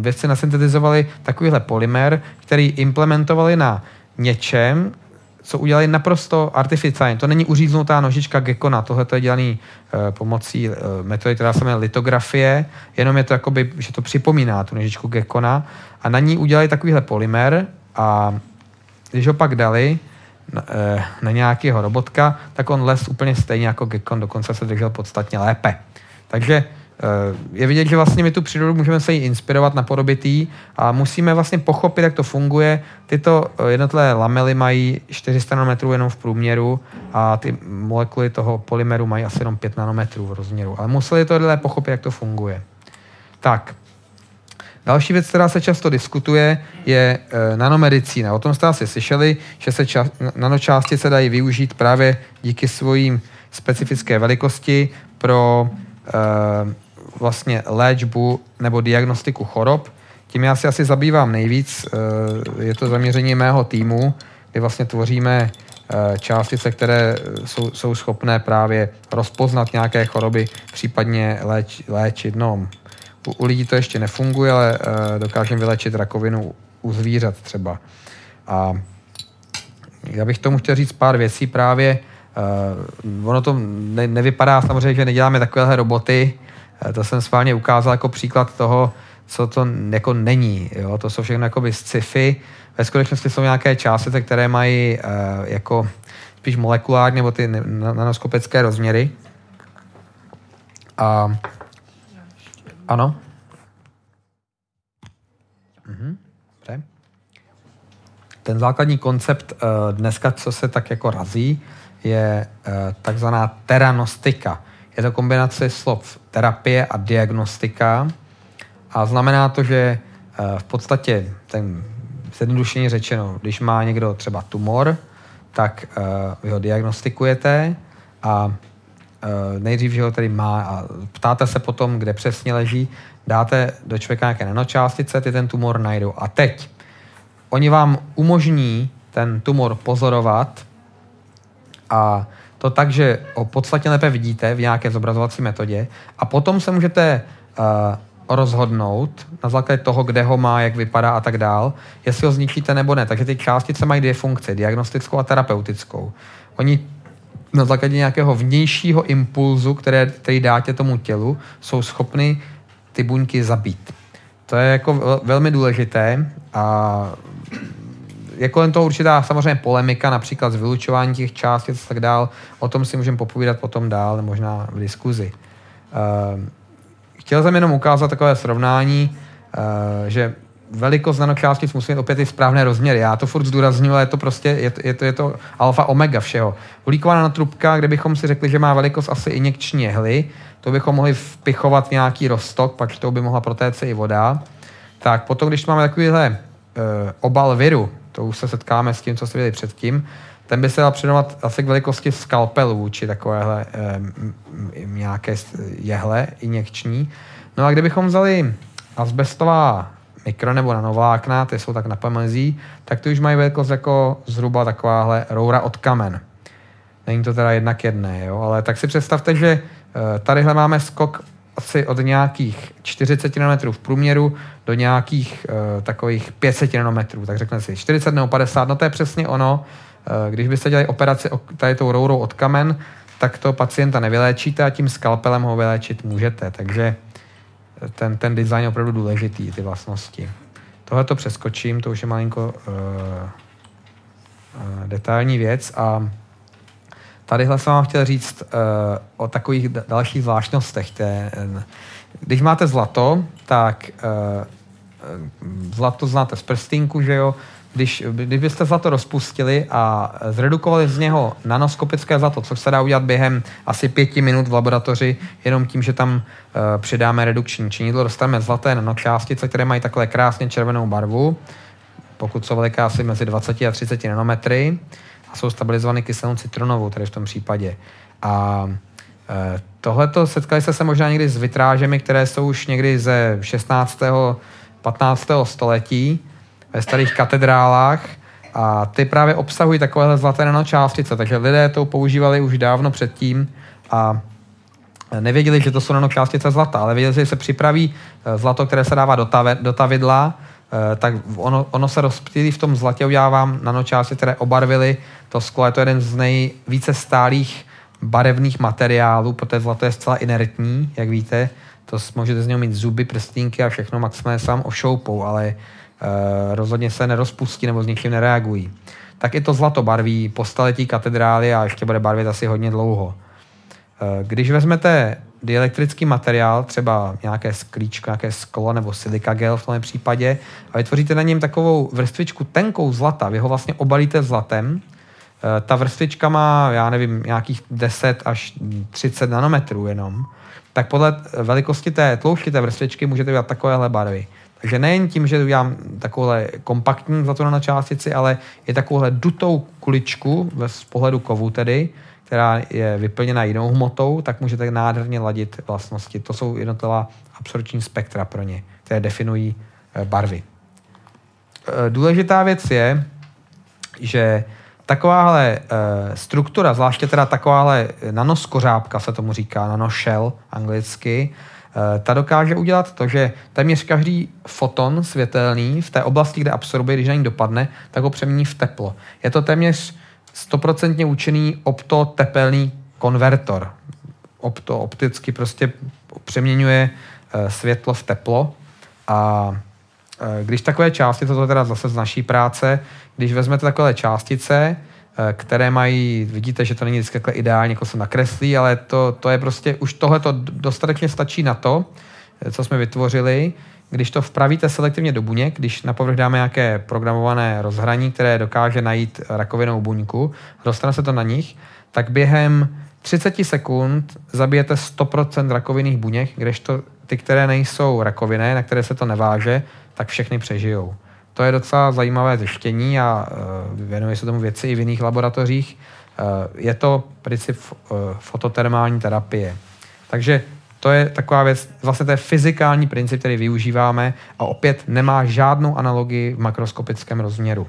vědci nasyntetizovali takovýhle polymer, který implementovali na něčem, co udělali naprosto artificiálně. To není uříznutá nožička gekona, tohle je dělaný pomocí metody, která se jmenuje litografie, jenom je to jakoby, že to připomíná tu nožičku gekona a na ní udělali takovýhle polymer a když ho pak dali na nějakého robotka, tak on les úplně stejně jako gekon, dokonce se držel podstatně lépe. Takže je vidět, že vlastně my tu přírodu můžeme se jí inspirovat, napodobit jí a musíme vlastně pochopit, jak to funguje. Tyto jednotlivé lamely mají 400 nanometrů jenom v průměru a ty molekuly toho polymeru mají asi jenom 5 nanometrů v rozměru. Ale museli tohle pochopit, jak to funguje. Tak, Další věc, která se často diskutuje, je nanomedicína. O tom jste asi slyšeli, že se nanočástice dají využít právě díky svým specifické velikosti pro vlastně léčbu nebo diagnostiku chorob. Tím já se asi zabývám nejvíc. Je to zaměření mého týmu, kdy vlastně tvoříme částice, které jsou schopné právě rozpoznat nějaké choroby, případně léčit. No, u lidí to ještě nefunguje, ale dokážeme vyléčit rakovinu u zvířat třeba. A já bych tomu chtěl říct pár věcí právě. Ono to nevypadá samozřejmě, že neděláme takovéhle roboty. To jsem schválně ukázal jako příklad toho, co to jako není. Jo? To jsou všechno jakoby sci-fi. Ve skutečnosti jsou nějaké částice, které mají jako spíš molekulární nebo ty nanoskopické rozměry. A ano. Mhm. Ten základní koncept dneska, co se tak jako razí, je takzvaná teranostika. Je to kombinace slov terapie a diagnostika a znamená to, že v podstatě ten zjednodušeně řečeno, když má někdo třeba tumor, tak vy ho diagnostikujete a nejdřív, že ho tedy má a ptáte se potom, kde přesně leží, dáte do člověka nějaké nanočástice, ty ten tumor najdou. A teď oni vám umožní ten tumor pozorovat a to tak, že ho podstatně lépe vidíte v nějaké zobrazovací metodě a potom se můžete rozhodnout na základě toho, kde ho má, jak vypadá a tak dál, jestli ho zničíte nebo ne. Takže ty částice mají dvě funkce, diagnostickou a terapeutickou. Oni na základě nějakého vnějšího impulzu, který dáte tomu tělu, jsou schopny ty buňky zabít. To je jako velmi důležité a je kolem toho určitá samozřejmě polemika, například z vylučování těch částic a tak dál. O tom si můžeme popovídat potom dál, možná v diskuzi. Chtěl jsem jenom ukázat takové srovnání, že velikost nanočástic musí mít opět i správné rozměry. Já to furt zdůrazňuji, ale je to prostě je to alfa omega všeho. Uhlíková nanotrubka, kde bychom si řekli, že má velikost asi injekční jehly, to bychom mohli vpichovat nějaký roztok, pak to by mohla protéct i voda. Tak potom, když máme takovýhle obal viru, to už se setkáme s tím, co jsme viděli předtím, ten by se dal předovat asi k velikosti skalpelu vůči takovéhle nějaké jehle injekční. No a kdybychom vzali azbestová mikro nebo nanovlákna, ty jsou tak na pamezí, tak ty už mají velikost jako zhruba takováhle roura od kamen. Není to teda jednak jedné, jo? Ale tak si představte, že tadyhle máme skok asi od nějakých 40 nanometrů v průměru do nějakých takových 500 nanometrů. Tak řekne si 40 nebo 50, no to je přesně ono. Když byste dělali operaci tady tou rourou od kamen, tak to pacienta nevyléčíte a tím skalpelem ho vyléčit můžete. Takže ten design je opravdu důležitý, ty vlastnosti. Tohle to přeskočím, to už je malinko detailní věc a tadyhle jsem vám chtěl říct o takových dalších zvláštnostech. Když máte zlato, tak zlato znáte z prstinku, že jo? Když byste zlato rozpustili a zredukovali z něho nanoskopické zlato, což se dá udělat během asi 5 minut v laboratoři, jenom tím, že tam přidáme redukční činidlo, dostaneme zlaté nanočástice, které mají takhle krásně červenou barvu, pokud jsou veliké asi mezi 20 a 30 nanometry, a jsou stabilizovány kyselou citronovou, tady v tom případě. A tohleto setkali jste se možná někdy s vitrážemi, které jsou už někdy ze 16. 15. století, ve starých katedrálách a ty právě obsahují takovéhle zlaté nanočástice, takže lidé to používali už dávno předtím a nevěděli, že to jsou nanočástice zlata, ale věděli, že se připraví zlato, které se dává do tavidla, tak ono se rozptýlí v tom zlatě, udělávám nanočástice, které obarvily to sklo, je to jeden z nejvíce stálých barevných materiálů, protože zlato je zcela inertní, jak víte, to můžete z něho mít zuby, prstínky a všechno maximálně sám ošoupou, ale rozhodně se nerozpustí nebo s ničím nereagují. Tak i to zlato barví po staletí katedrály a ještě bude barvit asi hodně dlouho. Když vezmete dielektrický materiál, třeba nějaké sklíčko, nějaké sklo nebo silikagel v tom případě a vytvoříte na něm takovou vrstvičku tenkou zlata, vy ho vlastně obalíte zlatem, ta vrstvička má, já nevím, nějakých 10 až 30 nanometrů jenom, tak podle velikosti té tloušťky té vrstvičky můžete dělat takovéhle barvy. Takže nejen tím, že udělám takovouhle kompaktní zlato na částici, ale je takovouhle dutou kuličku z pohledu kovu tedy, která je vyplněna jinou hmotou, tak můžete nádherně ladit vlastnosti. To jsou jednotlivá absorpční spektra pro ně, které definují barvy. Důležitá věc je, že takováhle struktura, zvláště teda takováhle nanoskořápka se tomu říká, nanoshell anglicky, ta dokáže udělat to, že téměř každý foton světelný v té oblasti, kde absorbuje, když na ní dopadne, tak ho přemění v teplo. Je to téměř 100% účinný optotepelný konvertor. Opticky prostě přeměňuje světlo v teplo. A když takové částice, to teda zase z naší práce, když vezmete takové částice, které mají, vidíte, že to není vždycky takhle ideálně, jako se nakreslí, ale to je prostě, už tohleto dostatečně stačí na to, co jsme vytvořili. Když to vpravíte selektivně do buněk, když na povrch dáme nějaké programované rozhraní, které dokáže najít rakovinou buňku, dostane se to na nich, tak během 30 sekund zabijete 100% rakovinných buněk, kdežto ty, které nejsou rakovinné, na které se to neváže, tak všechny přežijou. To je docela zajímavé zjištění a věnují se tomu věci i v jiných laboratořích. Je to princip fototermální terapie. Takže to je taková věc, vlastně to je fyzikální princip, který využíváme a opět nemá žádnou analogii v makroskopickém rozměru.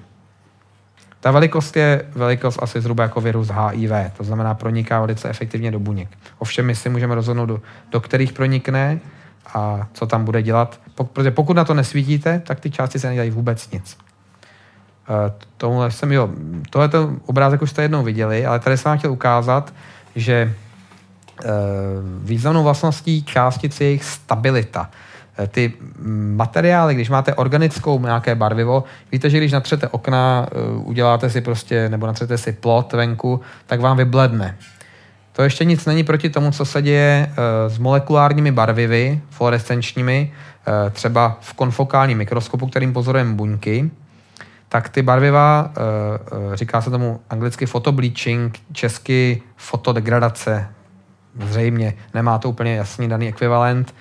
Ta velikost je velikost asi zhruba jako virus HIV, to znamená proniká velice efektivně do buněk. Ovšem my si můžeme rozhodnout, do kterých pronikne a co tam bude dělat. Protože pokud na to nesvítíte, tak ty části se nedělají vůbec nic. Tohleto obrázek už jste jednou viděli, ale tady jsem vám chtěl ukázat, že významnou vlastností částic je jejich stabilita. Ty materiály, když máte organickou nějaké barvivo, víte, že když natřete okna, uděláte si prostě, nebo natřete si plot venku, tak vám vybledne. To ještě nic není proti tomu, co se děje s molekulárními barvivy, fluorescenčními, třeba v konfokálním mikroskopu, kterým pozorujeme buňky, tak ty barviva, říká se tomu anglicky photobleaching, česky fotodegradace, zřejmě nemá to úplně jasný daný ekvivalent.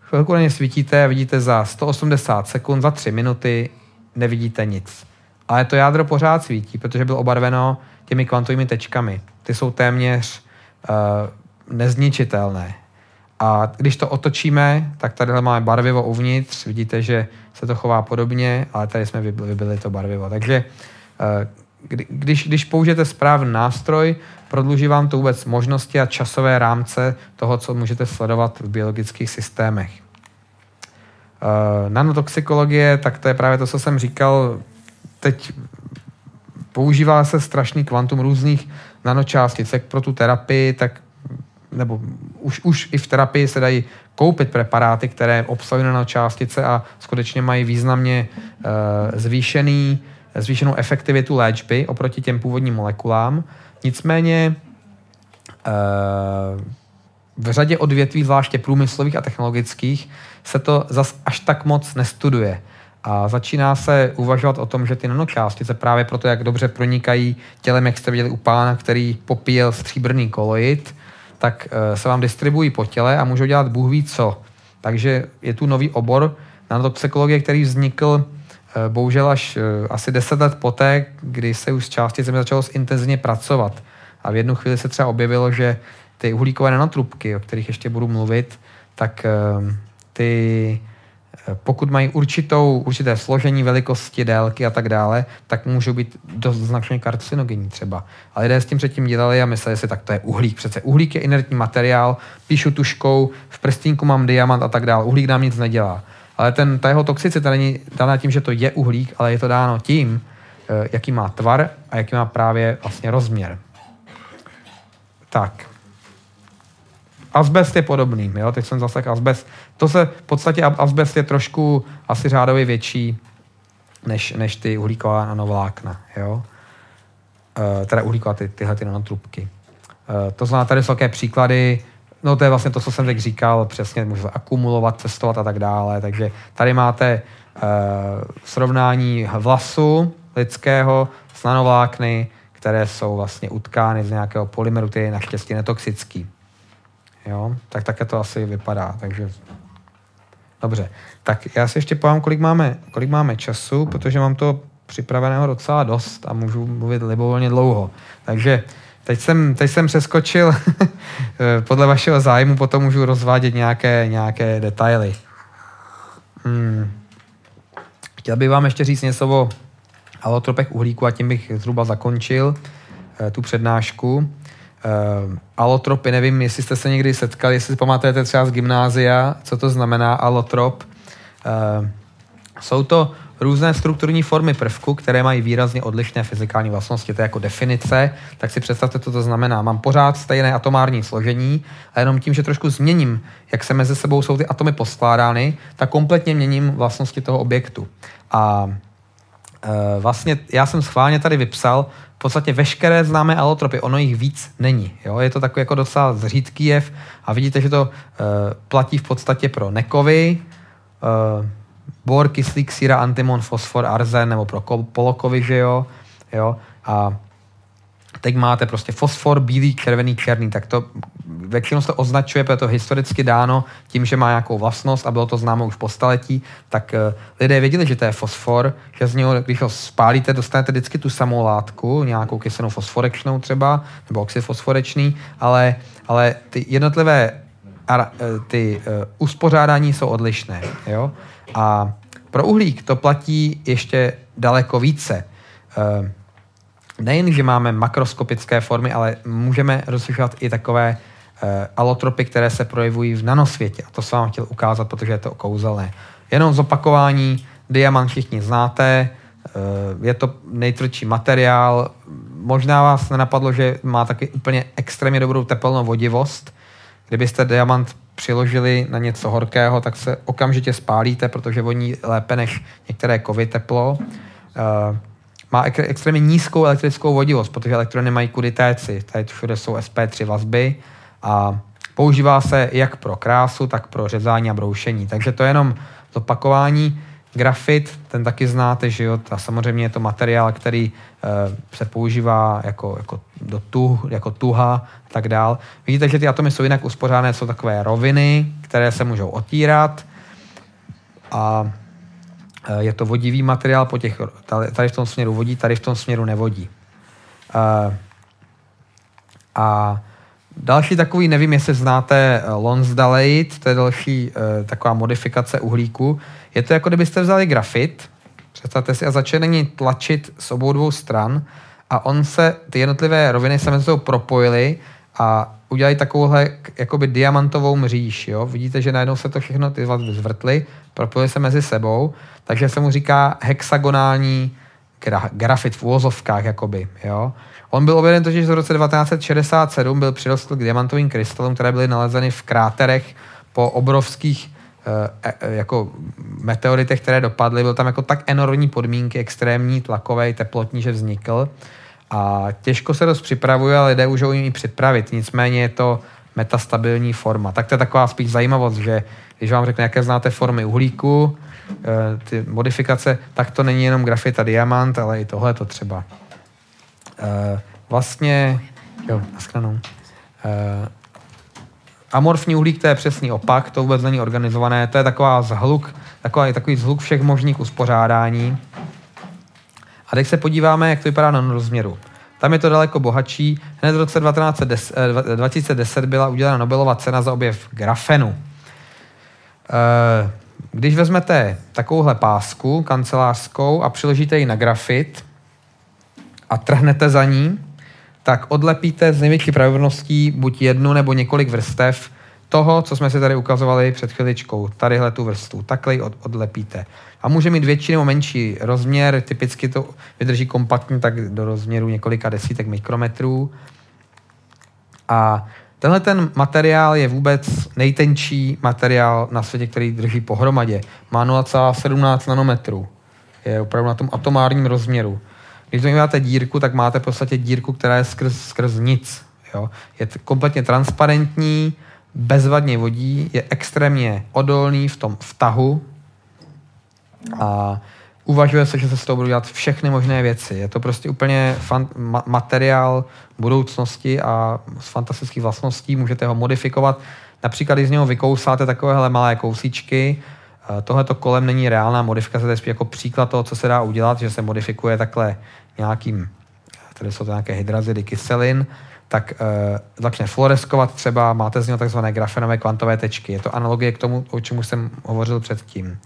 Chvilku na ně svítíte a vidíte za 180 sekund, za 3 minuty nevidíte nic. Ale to jádro pořád svítí, protože bylo obarveno těmi kvantovými tečkami. Ty jsou téměř nezničitelné. A když to otočíme, tak tadyhle máme barvivo uvnitř. Vidíte, že se to chová podobně, ale tady jsme vybili to barvivo. Takže když použijete správný nástroj, prodluží vám to vůbec možnosti a časové rámce toho, co můžete sledovat v biologických systémech. Nanotoxikologie, tak to je právě to, co jsem říkal. Teď používá se strašný kvantum různých nanočástic, jak pro tu terapii, tak nebo už i v terapii se dají koupit preparáty, které obsahují nanočástice a skutečně mají významně zvýšenou efektivitu léčby oproti těm původním molekulám. Nicméně v řadě odvětví, zvláště průmyslových a technologických, se to zas až tak moc nestuduje. A začíná se uvažovat o tom, že ty nanočástice právě proto, jak dobře pronikají tělem, jak jste viděli u pána, který popíjel stříbrný koloid, tak se vám distribuují po těle a můžou dělat bůh ví co. Takže je tu nový obor nanotoksikologie, který vznikl bohužel až asi 10 let poté, kdy se už s částicemi začalo intenzivně pracovat. A v jednu chvíli se třeba objevilo, že ty uhlíkové nanotrubky, o kterých ještě budu mluvit, tak ty, pokud mají určité složení, velikosti, délky a tak dále, tak můžou být dost značně karcinogenní třeba. A lidé s tím předtím dělali a mysleli si, tak to je uhlík. Přece uhlík je inertní materiál, píšu tuškou, v prstínku mám diamant a tak dále. Uhlík nám nic nedělá. Ale ta jeho toxicita není dána tím, že to je uhlík, ale je to dáno tím, jaký má tvar a jaký má právě vlastně rozměr. Tak. Azbest je podobný, jo? Teď jsem zase azbest. Azbest je trošku asi řádově větší než ty uhlíková nanovlákna, jo? Teda uhlíková tyhle ty nanotrubky. To znamená, tady jsou také příklady. No to je vlastně to, co jsem teď říkal, přesně můžete akumulovat, cestovat a tak dále. Takže tady máte srovnání vlasu lidského s nanovlákny, které jsou vlastně utkány z nějakého polymeru, který je naštěstí netoxický. Jo? Tak také to asi vypadá. Takže Dobře, tak já si ještě povím, kolik máme času, protože mám to připraveného docela dost a můžu mluvit libovolně dlouho. Takže teď jsem přeskočil podle vašeho zájmu, potom můžu rozvádět nějaké detaily. Chtěl bych vám ještě říct něco o alotropech uhlíku a tím bych zhruba zakončil tu přednášku. Alotropy, nevím, jestli jste se někdy setkali, jestli si pamatujete třeba z gymnázia, co to znamená alotrop. Jsou to různé strukturní formy prvku, které mají výrazně odlišné fyzikální vlastnosti. To je jako definice, tak si představte, co to znamená. Mám pořád stejné atomární složení a jenom tím, že trošku změním, jak se mezi sebou jsou ty atomy poskládány, tak kompletně měním vlastnosti toho objektu. A vlastně já jsem schválně tady vypsal v podstatě veškeré známé alotropy, ono jich víc není. Jo? Je to takový jako docela zřídký jev a vidíte, že to platí v podstatě pro nekovy, bor, kyslík, síra, antimon, fosfor, arzen nebo pro polokovy, že jo? A teď máte prostě fosfor, bílý, červený, černý, tak to většinou se to označuje, protože to historicky dáno tím, že má nějakou vlastnost a bylo to známo už po staletí, tak lidé věděli, že to je fosfor, že z něho, když ho spálíte, dostanete vždycky tu samou látku, nějakou kyselinu fosforečnou třeba, nebo oxid fosforečný, ale ty jednotlivé uspořádání jsou odlišné. Jo? A pro uhlík to platí ještě daleko více. Nejen, že máme makroskopické formy, ale můžeme rozlišovat i takové alotropy, které se projevují v nanosvětě. A to jsem vám chtěl ukázat, protože je to kouzelné. Jenom zopakování, diamant všichni znáte, je to nejtvrdší materiál. Možná vás nenapadlo, že má taky úplně extrémně dobrou tepelnou vodivost. Kdybyste diamant přiložili na něco horkého, tak se okamžitě spálíte, protože voní lépe než některé kovy teplo. Má extrémně nízkou elektrickou vodivost, protože elektrony mají kudy téci. Tady všude jsou SP3 vazby a používá se jak pro krásu, tak pro řezání a broušení. Takže to je jenom zopakování. Grafit, ten taky znáte, že jo? A samozřejmě je to materiál, který se používá jako tuha a tak dál. Vidíte, že ty atomy jsou jinak uspořádané, jsou takové roviny, které se můžou otírat a je to vodivý materiál, tady v tom směru vodí, tady v tom směru nevodí. A další takový, nevím, jestli znáte Lonsdaleid, to je další taková modifikace uhlíku. Je to jako kdybyste vzali grafit, představte si, a začali na něj tlačit s obou dvou stran a ty jednotlivé roviny se mezi sebou propojily a udělají takovouhle jakoby diamantovou mříž. Jo? Vidíte, že najednou se to všechno ty vazby zvrtly, propojily se mezi sebou, takže se mu říká hexagonální grafit v úvozovkách, jakoby. Jo? On byl objeven totiž v roce 1967, byl přirostl k diamantovým krystalům, které byly nalezeny v kráterech po obrovských meteoritech, které dopadly. Byl tam jako tak enormní podmínky, extrémní, tlakové, teplotní, že vznikl. A těžko se dost připravuje, ale lidé už ho umí připravit. Nicméně je to metastabilní forma. Tak to je taková spíš zajímavost, že když vám řekne, jaké znáte formy uhlíku, ty modifikace, tak to není jenom grafit a diamant, ale i tohle to třeba. Vlastně, jo, naschranou. Amorfní uhlík, to je přesný opak, to vůbec není organizované, to je takový zhluk všech možných uspořádání. A teď se podíváme, jak to vypadá na rozměru. Tam je to daleko bohatší. Hned v roce 2010 byla udělána Nobelova cena za objev grafenu. Když vezmete takovouhle pásku kancelářskou a přiložíte ji na grafit a trhnete za ní, tak odlepíte s největší pravděpodobností buď jednu nebo několik vrstev toho, co jsme si tady ukazovali před chviličkou, tadyhle tu vrstvu, takhle ji odlepíte. A může mít větší nebo menší rozměr, typicky to vydrží kompaktně tak do rozměru několika desítek mikrometrů. A tenhle ten materiál je vůbec nejtenčí materiál na světě, který drží pohromadě. Má 0,17 nanometrů. Je opravdu na tom atomárním rozměru. Když máte dírku, tak máte v podstatě dírku, která je skrz nic. Jo? Je kompletně transparentní, bezvadně vodí, je extrémně odolný v tom vtahu a uvažuje se, že se s tou budou dělat všechny možné věci. Je to prostě úplně materiál budoucnosti a z fantastických vlastností. Můžete ho modifikovat. Například, když z něho vykousáte takovéhle malé kousíčky, Tohleto kolem není reálná modifikace, to je spíš jako příklad toho, co se dá udělat, že se modifikuje takhle nějakým, tady jsou to nějaké hydrazidy kyselin, tak začne fluoreskovat třeba, máte z něho takzvané grafenové kvantové tečky. Je to analogie k tomu, o čemu jsem hovořil předtím.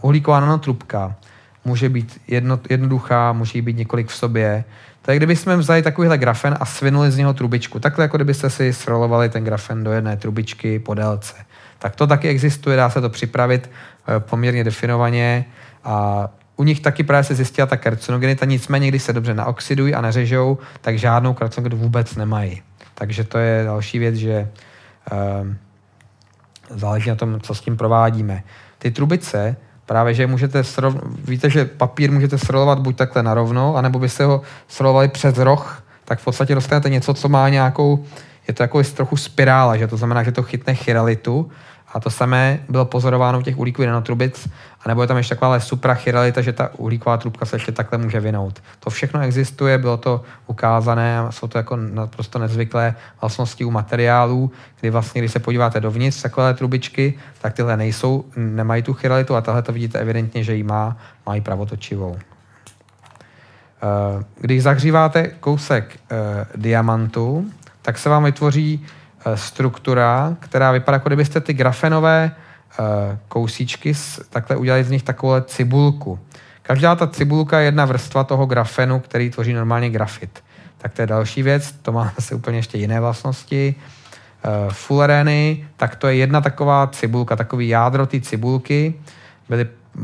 Uhlíková nanotrubka může být jednoduchá, může být několik v sobě. Tak kdyby jsme vzali takovýhle grafen a svinuli z něho trubičku, takhle jako kdybyste si srolovali ten grafen do jedné trubičky po délce. Tak to taky existuje, dá se to připravit poměrně definovaně a u nich taky právě se zjistila ta karcinogenita, nicméně když se dobře naoxidují a neřežou, tak žádnou karcinogenitu vůbec nemají. Takže to je další věc, že záleží na tom, co s tím provádíme. Ty trubice, právě že můžete víte, že papír můžete srolovat buď takhle narovno, anebo byste ho srolovali přes roh, tak v podstatě dostanete něco, co má nějakou, je to jako trochu spirála, že to znamená, že to chytne chiralitu. A to samé bylo pozorováno v těch uhlíkových nanotrubic, anebo je tam ještě taková suprachiralita, že ta uhlíková trubka se ještě takhle může vynout. To všechno existuje, bylo to ukázané, jsou to jako naprosto nezvyklé vlastnosti u materiálů, kdy vlastně, když se podíváte dovnitř takové trubičky, tak tyhle nejsou, nemají tu chiralitu a tahle to vidíte evidentně, že ji mají pravotočivou. Když zahříváte kousek diamantu, tak se vám vytvoří struktura, která vypadá, jako kdybyste ty grafenové kousíčky takhle udělali z nich takovou cibulku. Každá ta cibulka je jedna vrstva toho grafenu, který tvoří normálně grafit. Tak to je další věc, to má zase úplně ještě jiné vlastnosti. Fullereny, tak to je jedna taková cibulka, takový jádro té cibulky.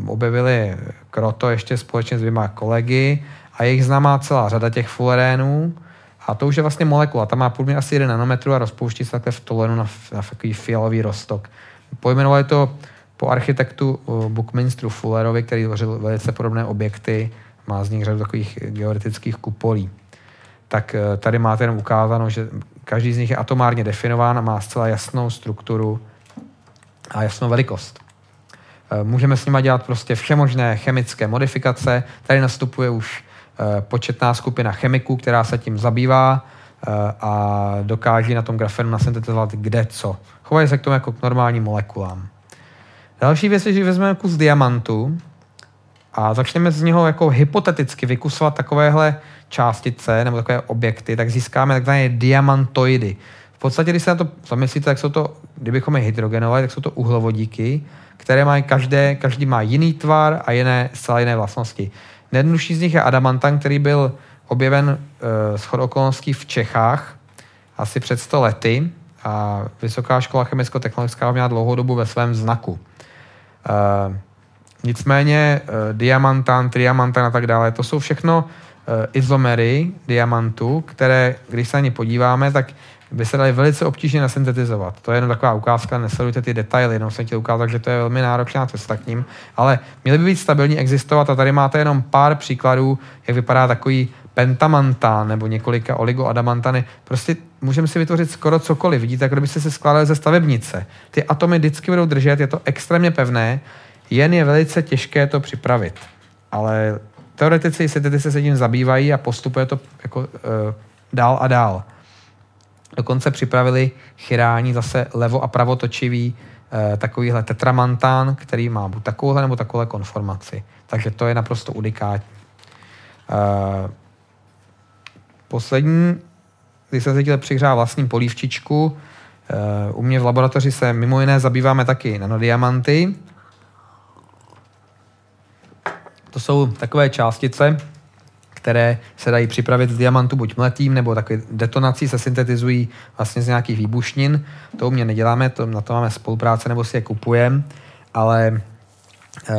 Objevili Kroto ještě společně s dvěma kolegy a jejich známá celá řada těch fullerenů. A to už je vlastně molekula. Ta má průměr asi 1 nanometru a rozpouští se takhle v tolenu na takový fialový roztok. Pojmenovali to po architektu Buckminsteru Fullerovi, který tvořil velice podobné objekty. Má z nich řadu takových geodetických kupolí. Tak tady máte jenom ukázáno, že každý z nich je atomárně definován a má zcela jasnou strukturu a jasnou velikost. Můžeme s nimi dělat prostě všemožné chemické modifikace. Tady nastupuje už početná skupina chemiků, která se tím zabývá a dokáží na tom grafenu nasyntetizovat kde co. Chovají se k tomu jako k normálním molekulám. Další věc je, že vezmeme kus diamantu a začneme z něho jako hypoteticky vykusovat takovéhle částice nebo takové objekty, tak získáme takzvané diamantoidy. V podstatě, když se na to zamyslíte, tak jsou to, kdybychom je hydrogenovali, tak jsou to uhlovodíky, které mají každý má jiný tvar a zcela jiné vlastnosti. Nejjednodušší z nich je adamantan, který byl objeven shodou okolností v Čechách asi před 100 lety a Vysoká škola chemicko-technologická měla dlouhou dobu ve svém znaku. Nicméně diamantan, triamantan a tak dále, to jsou všechno izomery diamantu, které, když se na ně podíváme, tak by se daly velice obtížně nasyntetizovat. To je jenom taková ukázka, nesledujte ty detaily, jenom jsem chtěl ukázat, že to je velmi náročná cesta k ním, ale měly by být stabilní, existovat a tady máte jenom pár příkladů, jak vypadá takový pentamantán nebo několika oligoadamantany. Prostě můžeme si vytvořit skoro cokoliv, vidíte, jako byste se skládali ze stavebnice. Ty atomy vždycky budou držet, je to extrémně pevné, jen je velice těžké to připravit. Ale teoretici i syntetici se tím zabývají a postupuje to jako dál a dál. Dokonce připravili chirální zase levo- a pravotočivý takovýhle tetramantán, který má buď takovouhle nebo takovouhle konformaci. Takže to je naprosto unikátní. Poslední, když jsem se chtěl přihřát vlastní polívčičku, u mě v laboratoři se mimo jiné zabýváme taky nanodiamanty. To jsou takové částice, které se dají připravit z diamantu buď mletím, nebo taky detonací se syntetizují vlastně z nějakých výbušnin. To u mě neděláme, na to máme spolupráce, nebo si je kupujeme, ale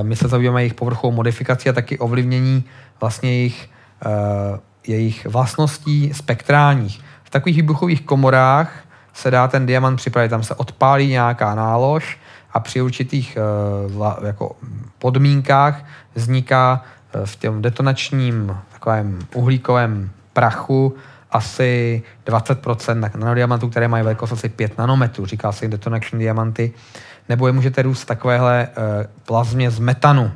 my se zabýváme jejich povrchovou modifikací a taky ovlivnění vlastně jejich vlastností spektrálních. V takových výbuchových komorách se dá ten diamant připravit, tam se odpálí nějaká nálož a při určitých jako podmínkách vzniká v tom detonačním takovém uhlíkovém prachu asi 20% nanodiamantů, které mají velikost asi 5 nanometrů, říká se detonační diamanty, nebo je můžete růst v takovéhle plazmě z metanu.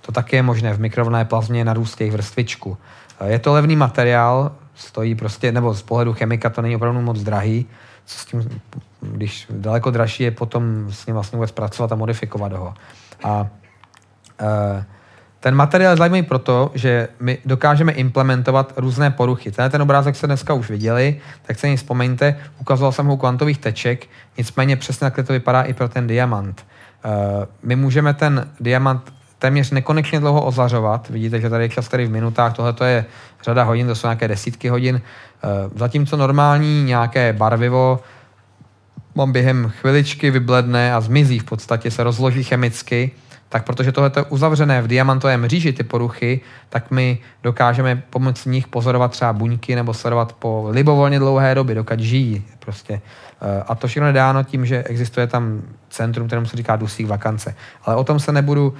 To také je možné, v mikrovlnné plazmě narůst jejich vrstvičku. Je to levný materiál, stojí prostě, nebo z pohledu chemika to není opravdu moc drahý, co s tím, když daleko dražší je potom s ním vlastně vůbec pracovat a modifikovat ho. A ten materiál je zajímavý proto, že my dokážeme implementovat různé poruchy. Ten obrázek se dneska už viděli, tak se jim vzpomeňte, ukazoval jsem ho u kvantových teček, nicméně přesně takhle to vypadá i pro ten diamant. My můžeme ten diamant téměř nekonečně dlouho ozařovat. Vidíte, že tady je čas tady v minutách, tohle to je řada hodin, to jsou nějaké desítky hodin. Zatímco normální nějaké barvivo mám během chviličky vybledne a zmizí v podstatě, se rozloží chemicky, tak protože tohle je uzavřené v diamantovém říži, ty poruchy, tak my dokážeme pomocí nich pozorovat třeba buňky nebo sledovat po libovolně dlouhé době, dokud žijí prostě. A to všechno je dáno tím, že existuje tam centrum, kterému se říká dusík vakance. Ale o tom se nebudu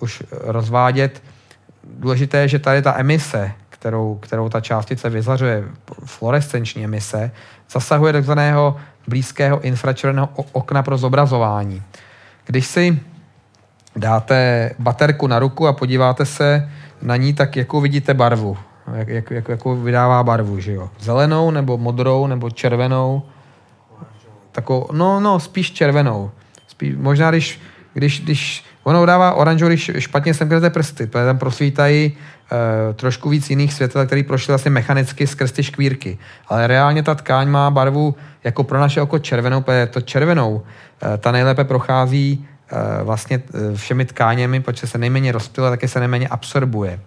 už rozvádět. Důležité je, že tady ta emise, kterou ta částice vyzařuje, fluorescenční emise, zasahuje takzvaného blízkého infračerveného okna pro zobrazování. Když si dáte baterku na ruku a podíváte se na ní, tak jakou vidíte barvu. Jakou vydává barvu, že jo? Zelenou, nebo modrou, nebo červenou? Takovou, no, spíš červenou. Spíš, možná, když ono dává oranžovou, když špatně semknete prsty, protože tam prosvítají trošku víc jiných světel, které prošly vlastně mechanicky skrz ty škvírky. Ale reálně ta tkáň má barvu jako pro naše oko červenou, protože to červenou ta nejlépe prochází vlastně všemi tkáněmi, protože se nejméně rozptyle, také se nejméně absorbuje.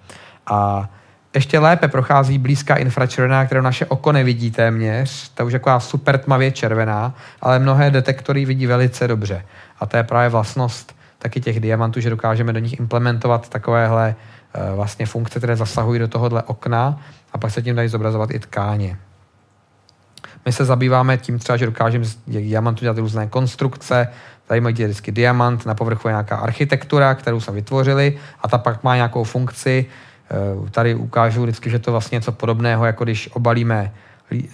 A ještě lépe prochází blízká infračervená, kterou naše oko nevidí téměř. Ta už je taková super tmavě červená, ale mnohé detektory vidí velice dobře. A to je právě vlastnost taky těch diamantů, že dokážeme do nich implementovat takovéhle vlastně funkce, které zasahují do tohohle okna a pak se tím dají zobrazovat i tkáně. My se zabýváme tím třeba, že dokážeme z diamantů dělat různé konstrukce. Tady mají vždycky diamant, na povrchu je nějaká architektura, kterou jsme vytvořili a ta pak má nějakou funkci. Tady ukážu vždycky, že to vlastně něco podobného, jako když obalíme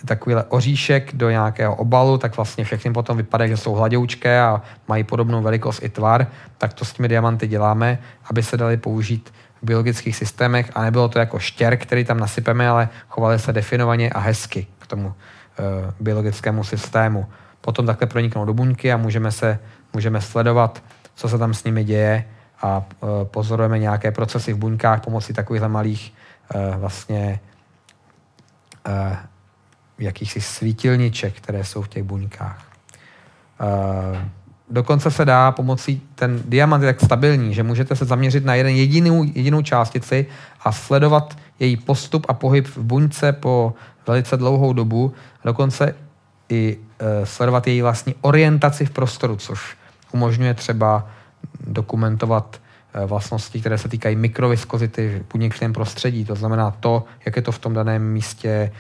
takovýhle oříšek do nějakého obalu, tak vlastně všechny potom vypadá, že jsou hladoučké a mají podobnou velikost i tvar, tak to s těmi diamanty děláme, aby se daly použít v biologických systémech a nebylo to jako štěr, který tam nasypeme, ale chovaly se definovaně a hezky k tomu biologickému systému. Potom takhle proniknou do buňky a můžeme sledovat, co se tam s nimi děje a pozorujeme nějaké procesy v buňkách pomocí takovýchhle malých vlastně jakýchsi svítilniček, které jsou v těch buňkách. Dokonce se dá pomocí, ten diamant je tak stabilní, že můžete se zaměřit na jedinou částici a sledovat její postup a pohyb v buňce po velice dlouhou dobu, dokonce i sledovat její vlastní orientaci v prostoru, což umožňuje třeba dokumentovat vlastnosti, které se týkají mikroviskozity v buněčném prostředí. To znamená to, jak je to v tom daném místě,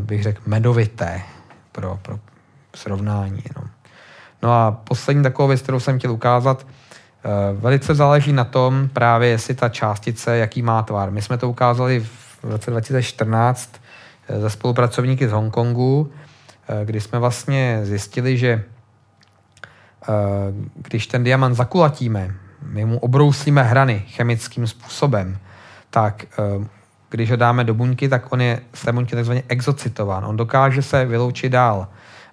bych řekl, medovité pro srovnání. No a poslední takovou věc, kterou jsem chtěl ukázat, velice záleží na tom právě, jestli ta částice, jaký má tvar. My jsme to ukázali v roce 2014 ze spolupracovníky z Hongkongu, kdy jsme vlastně zjistili, že když ten diamant zakulatíme, my mu obrouslíme hrany chemickým způsobem, tak když ho dáme do buňky, tak on je z té buňky takzvaně exocitován. On dokáže se vyloučit dál.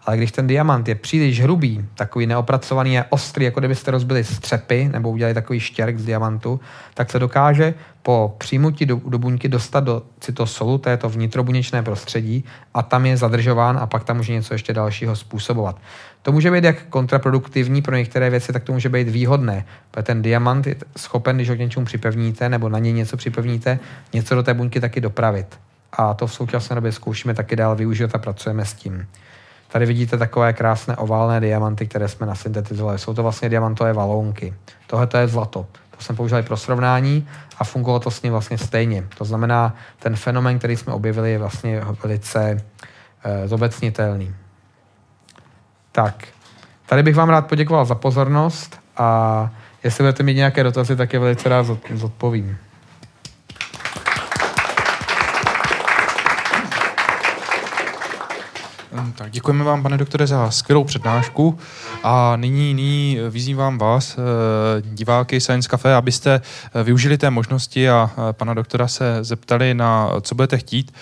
Ale když ten diamant je příliš hrubý, takový neopracovaný a ostrý, jako kdybyste rozbili střepy nebo udělali takový štěrk z diamantu, tak se dokáže po přijmutí do buňky dostat do cytosolu, to je to vnitrobuněčné prostředí, a tam je zadržován a pak tam může něco ještě dalšího způsobovat. To může být jak kontraproduktivní pro některé věci, tak to může být výhodné. Protože ten diamant je schopen, když ho k něčemu připevníte nebo na něj něco připevníte, něco do té buňky taky dopravit. A to v současné době zkoušíme taky dál využít a pracujeme s tím. Tady vidíte takové krásné oválné diamanty, které jsme nasyntetizovali. Jsou to vlastně diamantové valónky. Tohle to je zlato. To jsme použili pro srovnání a fungovalo to s ním vlastně stejně. To znamená, ten fenomén, který jsme objevili, je vlastně velice zobecnitelný. Tak, tady bych vám rád poděkoval za pozornost a jestli budete mít nějaké dotazy, tak je velice rád zodpovím. Tak děkujeme vám, pane doktore, za skvělou přednášku a nyní vyzývám vás, diváky Science Café, abyste využili té možnosti a pana doktora se zeptali na co budete chtít.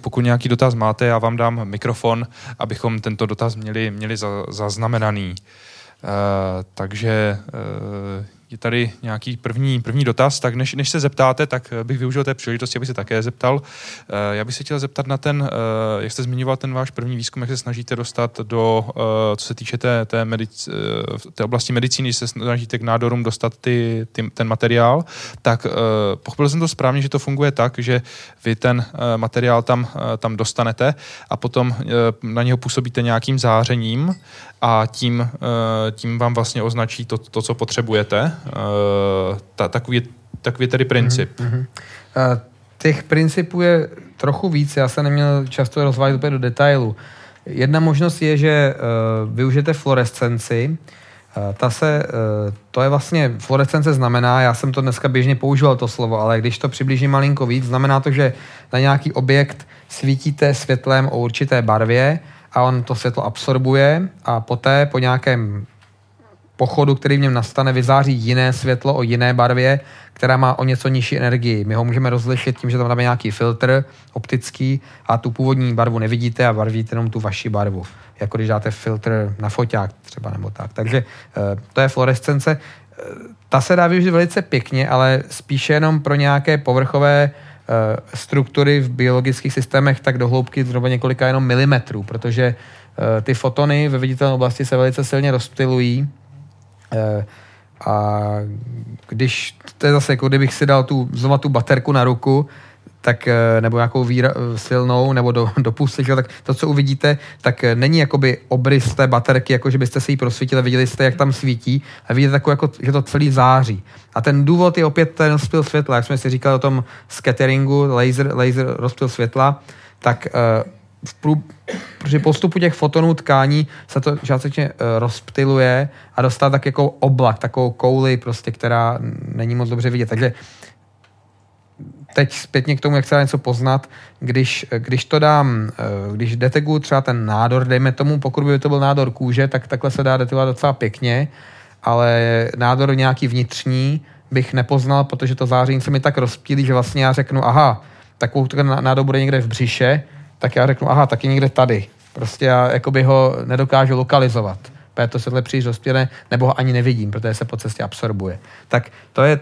Pokud nějaký dotaz máte, já vám dám mikrofon, abychom tento dotaz měli zaznamenaný. Takže je tady nějaký první dotaz, tak než se zeptáte, tak bych využil té příležitosti, aby se také zeptal. Já bych se chtěl zeptat na ten, jak jste zmiňoval ten váš první výzkum, jak se snažíte dostat do, co se týče té oblasti medicíny, že se snažíte k nádorům dostat ten materiál, tak pochopil jsem to správně, že to funguje tak, že vy ten materiál tam dostanete a potom na něho působíte nějakým zářením a tím vám vlastně označí to co potřebujete. Takový je tedy princip. Těch principů je trochu víc, já se neměl často rozvádět úplně do detailu. Jedna možnost je, že využijete fluorescenci. To je vlastně, fluorescence znamená, já jsem to dneska běžně používal to slovo, ale když to přiblížím malinko víc, znamená to, že na nějaký objekt svítíte světlem o určité barvě a on to světlo absorbuje a poté po nějakém pochodu, který v něm nastane, vyzáří jiné světlo o jiné barvě, která má o něco nižší energii. My ho můžeme rozlišit tím, že tam dáme nějaký filtr optický a tu původní barvu nevidíte a barvíte jenom tu vaši barvu. Jako když dáte filtr na foťák třeba nebo tak. Takže to je fluorescence. Ta se dá využít velice pěkně, ale spíše jenom pro nějaké povrchové struktury v biologických systémech tak do hloubky zhruba několika jenom milimetrů, protože ty fotony ve viditelné oblasti se velice silně rozptylují. A když, to je zase jako kdybych si dal znovu tu baterku na ruku, tak, nebo nějakou silnou, nebo do pusy, tak to, co uvidíte, tak není jakoby obrys té baterky, jako že byste si ji prosvítili, viděli jste, jak tam svítí, a vidíte takovou, jako, že to celý září. A ten důvod je opět ten rozptyl světla, jak jsme si říkali o tom scatteringu, laser rozptyl světla, tak při postupu těch fotonů tkání se to částečně rozptyluje a dostává tak jako oblak, takovou kouli, prostě, která není moc dobře vidět. Takže teď zpětně k tomu, jak se dá něco poznat, když to dám, když detekuju třeba ten nádor, dejme tomu, pokud by to byl nádor kůže, tak takhle se dá detekovat docela pěkně, ale nádor nějaký vnitřní bych nepoznal, protože to záření se mi tak rozptýlí, že vlastně já řeknu, aha, takovou nádor bude někde v břiše, tak já řeknu, aha, taky někde tady. Prostě já jakoby ho nedokážu lokalizovat. To se tohle příliš rozpěné, nebo ho ani nevidím, protože se po cestě absorbuje. Tak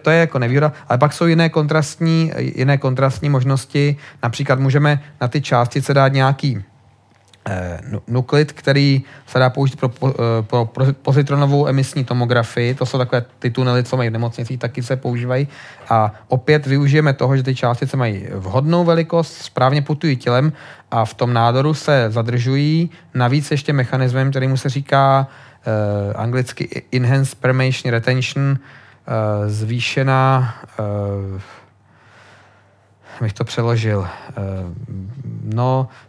to je jako nevýhoda. Ale pak jsou jiné kontrastní možnosti. Například můžeme na ty částice dát nějaký nuklid, který se dá použít pro pozitronovou emisní tomografii. To jsou takové ty tunely, co mají v nemocnicích, taky se používají. A opět využijeme toho, že ty částice mají vhodnou velikost, správně putují tělem a v tom nádoru se zadržují. Navíc ještě mechanismem, kterému se říká anglicky enhanced permeation retention, zvýšená... bych to přeložil.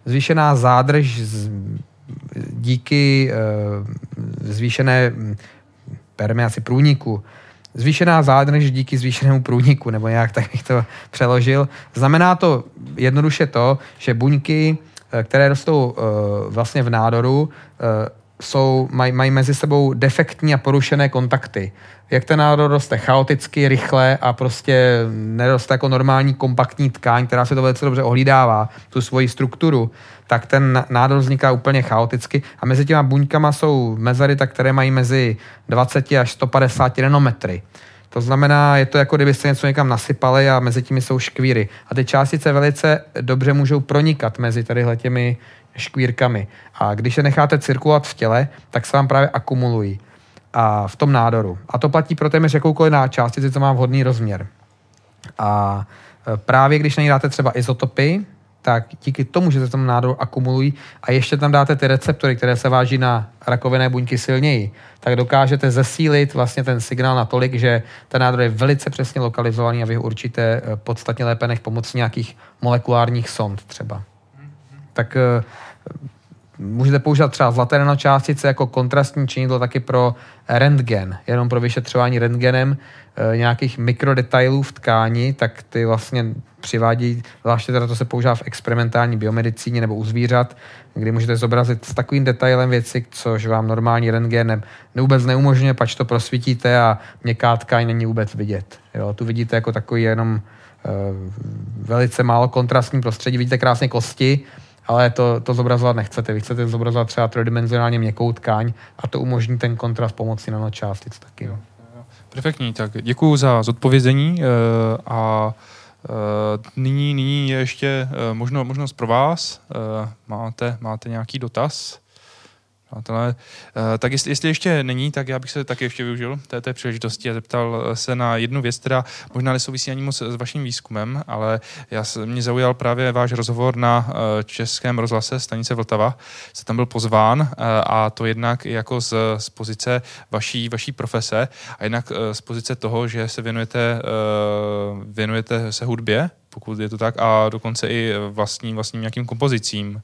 Zvýšená zádrž díky zvýšené permeaci průniku. Zvýšená zádrž díky zvýšenému průniku, nebo nějak tak bych to přeložil. Znamená to jednoduše to, že buňky, které rostou vlastně v nádoru, mají mezi sebou defektní a porušené kontakty. Jak ten nádor roste chaoticky, rychle a prostě neroste jako normální kompaktní tkáň, která se to velice dobře ohlídává, tu svoji strukturu, tak ten nádor vzniká úplně chaoticky a mezi těma buňkama jsou mezaryta, které mají mezi 20 až 150 nanometry. To znamená, je to jako kdybyste něco někam nasypali a mezi těmi jsou škvíry. A ty částice velice dobře můžou pronikat mezi tadyhle těmi škvírkami. A když je necháte cirkulovat v těle, tak se vám právě akumulují a v tom nádoru. A to platí pro téměř jakoukoliv částici, co má vhodný rozměr. A právě když na ní dáte třeba izotopy, tak díky tomu, že se v tom nádoru akumulují a ještě tam dáte ty receptory, které se váží na rakovinné buňky silněji, tak dokážete zesílit vlastně ten signál natolik, že ten nádor je velice přesně lokalizovaný a vy ho určíte podstatně lépe než pomocí nějakých molekulárních sond třeba. Tak Můžete používat třeba zlaté nanočástice jako kontrastní činidlo taky pro rentgen, jenom pro vyšetřování rentgenem nějakých mikrodetailů v tkání, tak ty vlastně přivádí, zvláště teda to se používá v experimentální biomedicíně nebo u zvířat, kdy můžete zobrazit s takovým detailem věci, což vám normální rentgenem vůbec neumožňuje, pač to prosvítíte a měkká tkáň není vůbec vidět. Jo, tu vidíte jako takový jenom velice málo kontrastní prostředí, vidíte krásně kosti, ale to zobrazovat nechcete. Vy chcete zobrazovat třeba trojdimenzionálně měkkou tkáň a to umožní ten kontrast pomocí nanočástic taky. No. Perfektní, tak děkuju za zodpovězení a nyní je ještě možnost pro vás. Máte nějaký dotaz? Tak jestli ještě není, tak já bych se taky ještě využil té příležitosti a zeptal se na jednu věc, která možná nesouvisí ani moc s vaším výzkumem, ale mě zaujal právě váš rozhovor na Českém rozhlase stanice Vltava. Jste tam byl pozván a to jednak jako z pozice vaší profese a jednak z pozice toho, že se věnujete se hudbě, pokud je to tak, a dokonce i vlastním nějakým kompozicím.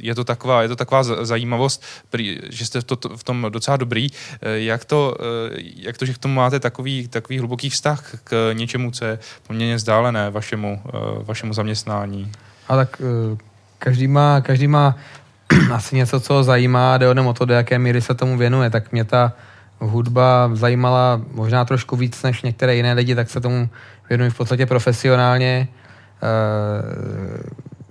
Je to taková zajímavost, že jste v tom docela dobrý. Jak to, že k tomu máte takový hluboký vztah k něčemu, co je poměrně vzdálené vašemu zaměstnání? A tak každý má asi něco, co ho zajímá, jde o to, do jaké míry se tomu věnuje. Tak mě ta hudba zajímala možná trošku víc než některé jiné lidi, tak se tomu věnuji v podstatě profesionálně.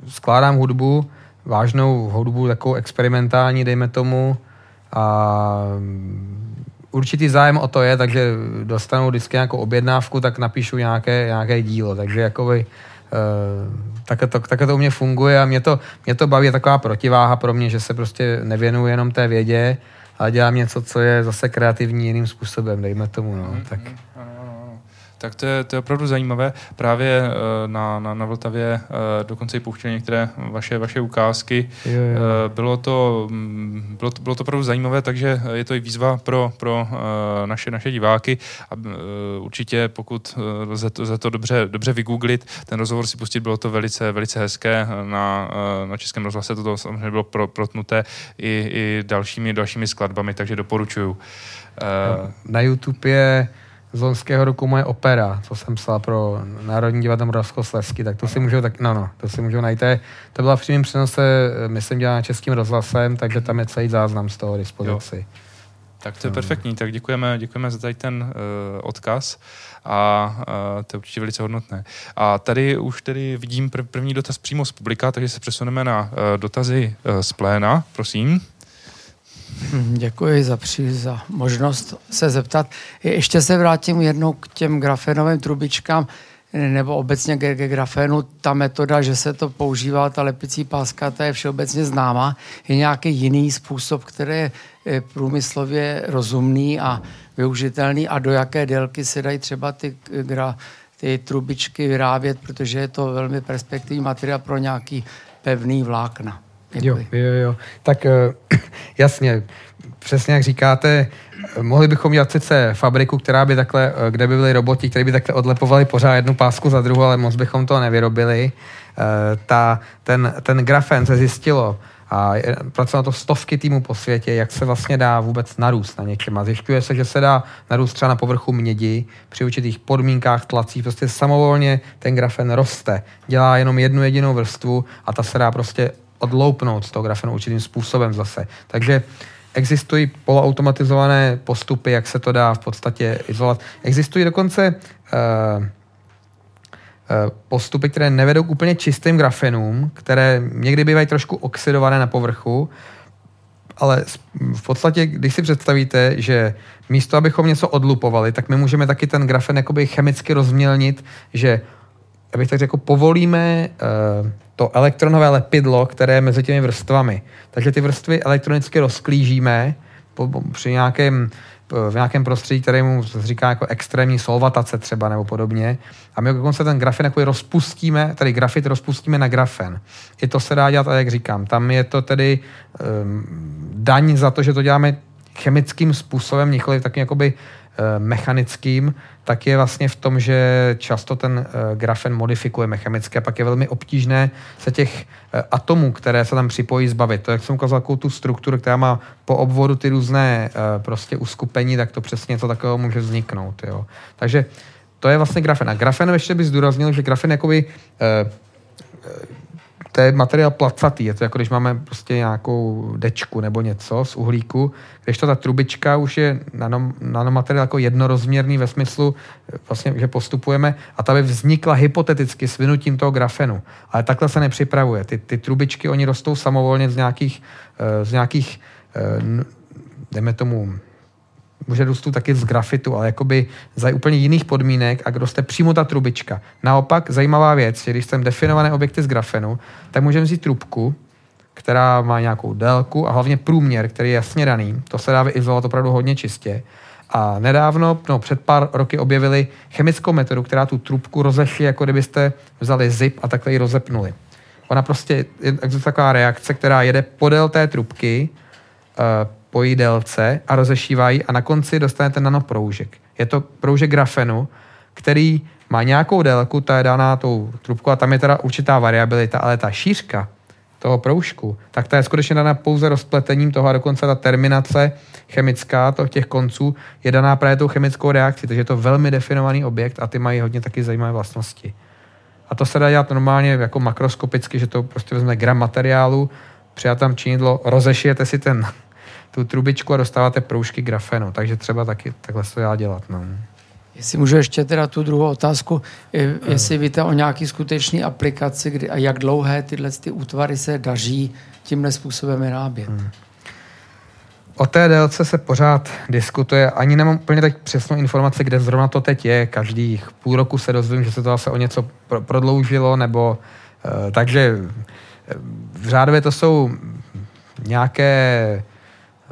Skládám hudbu, vážnou hudbu, takovou experimentální, dejme tomu. A určitý zájem o to je, takže dostanu vždycky nějakou objednávku, tak napíšu nějaké dílo. Takže jakoby tak to u mě funguje a mě to baví. Je taková protiváha pro mě, že se prostě nevěnuji jenom té vědě, ale dělám něco, co je zase kreativní jiným způsobem, dejme tomu. No. Tak to je opravdu zajímavé. Právě na Vltavě dokonce i pouštěli některé vaše ukázky. Bylo to opravdu zajímavé, takže je to i výzva pro naše diváky. A určitě pokud za to dobře vygooglit, ten rozhovor si pustit, bylo to velice, velice hezké. Na Českém rozhlase to samozřejmě bylo protnuté i dalšími skladbami, takže doporučuju. Na YouTube je z loňského roku moje opera, co jsem psal pro Národní divadlo moravskoslezské, tak to si můžou najít. To byla v přímém přenose, myslím, dělána Českým rozhlasem, takže tam je celý záznam z toho dispozici. Jo. Tak to je perfektní, tak děkujeme za tady ten odkaz a to je určitě velice hodnotné. A tady už tedy vidím první dotaz přímo z publika, takže se přesuneme na dotazy z pléna, prosím. Děkuji za možnost se zeptat. Ještě se vrátím jednou k těm grafénovým trubičkám, nebo obecně ke grafénu. Ta metoda, že se to používá, ta lepicí páska, ta je všeobecně známá. Je nějaký jiný způsob, který je průmyslově rozumný a využitelný a do jaké délky se dají třeba ty trubičky vyrábět, protože je to velmi perspektivní materiál pro nějaký pevný vlákna. Jo. Tak jasně, přesně jak říkáte, mohli bychom dělat sice fabriku, která by takhle, kde by byli roboti, kteří by takhle odlepovali pořád jednu pásku za druhou, ale moc bychom to nevyrobili. Ten grafen se zjistilo a pracuje na to stovky týmů po světě, jak se vlastně dá vůbec narůst na něčem. A zjišťuje se, že se dá narůst třeba na povrchu mědi, při určitých podmínkách, tlacích, prostě samovolně ten grafen roste. Dělá jenom jednu jedinou vrstvu a ta se dá prostě odloupnout z toho grafenu určitým způsobem zase. Takže existují poloautomatizované postupy, jak se to dá v podstatě izolovat. Existují dokonce postupy, které nevedou k úplně čistým grafenům, které někdy bývají trošku oxidované na povrchu, ale v podstatě, když si představíte, že místo, abychom něco odlupovali, tak my můžeme taky ten grafen jakoby chemicky rozmělnit, že abych tak řekl, povolíme to elektronové lepidlo, které je mezi těmi vrstvami. Takže ty vrstvy elektronicky rozklížíme při v nějakém prostředí, kterému se říká jako extrémní solvatace třeba nebo podobně. A my dokonce ten grafen jako rozpustíme, tady grafit rozpustíme na grafen. I to se dá dělat, a jak říkám, tam je to tedy daň za to, že to děláme chemickým způsobem, nikoli takovým jakoby mechanickým, tak je vlastně v tom, že často ten grafen modifikuje mechanicky a pak je velmi obtížné se těch atomů, které se tam připojí, zbavit. To, jak jsem ukázal, tu strukturu, která má po obvodu ty různé prostě uskupení, tak to přesně něco takového může vzniknout. Jo. Takže to je vlastně grafen. A grafen ještě bych zdůraznil, že grafen jakoby to je materiál placatý, je to jako když máme prostě nějakou dečku nebo něco z uhlíku, kdežto ta trubička už je nanomateriál jako jednorozměrný ve smyslu, vlastně, že postupujeme a ta by vznikla hypoteticky s vynutím toho grafenu. Ale takhle se nepřipravuje. Ty trubičky, oni rostou samovolně z nějakých dejme tomu, může růstu taky z grafitu, ale jakoby za úplně jiných podmínek a roste přímo ta trubička. Naopak zajímavá věc, že když jsem definované objekty z grafenu, tak můžeme vzít trubku, která má nějakou délku a hlavně průměr, který je jasně daný. To se dá vyizolovat opravdu hodně čistě. A nedávno, před pár roky objevili chemickou metodu, která tu trubku rozešlí, jako kdybyste vzali zip a takhle ji rozepnuli. Ona prostě je taková reakce, která jede podél té trubky, po její délce a rozešívají a na konci dostanete nanoproužek. Je to proužek grafenu, který má nějakou délku, ta je daná tou trubkou a tam je teda určitá variabilita, ale ta šířka toho proužku, tak ta je skutečně daná pouze rozpletením toho a dokonce ta terminace chemická těch konců je daná právě tou chemickou reakcí, takže je to velmi definovaný objekt a ty mají hodně taky zajímavé vlastnosti. A to se dá dělat normálně jako makroskopicky, že to prostě vezme gram materiálu, přijat tam činidlo, rozešijete si tu trubičku a dostáváte proužky grafenu, takže třeba taky takhle se dá dělat. No. Jestli můžu ještě teda tu druhou otázku, jestli víte o nějaký skutečný aplikaci a jak dlouhé tyhle ty útvary se daří tímhle způsobem vyrábět? O té délce se pořád diskutuje. Ani nemám úplně tak přesnou informaci, kde zrovna to teď je. Každých půl roku se dozvím, že se to zase o něco prodloužilo, nebo takže v řádově to jsou nějaké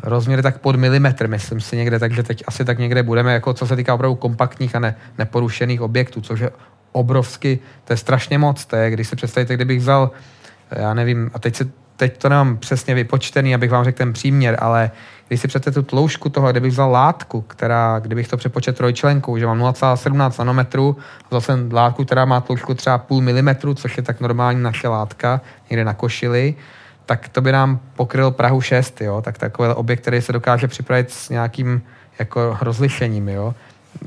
rozměry tak pod milimetr, myslím si někde, takže teď asi tak někde budeme, jako co se týká opravdu kompaktních a neporušených objektů, což je obrovsky, to je strašně moc, to je, když si představíte, kdybych vzal, já nevím, a teď to nemám přesně vypočtený, abych vám řekl ten příměr, ale když si představíte tu tloušku toho, kdybych vzal látku, která, kdybych to přepočet trojčlenkou, že mám 0,17 nanometrů, vzal jsem látku, která má tloušku třeba půl milimetru, což je tak normální naše látka, někde na košili, tak to by nám pokryl Prahu 6, jo? Tak takový objekt, který se dokáže připravit s nějakým jako rozlišením, jo?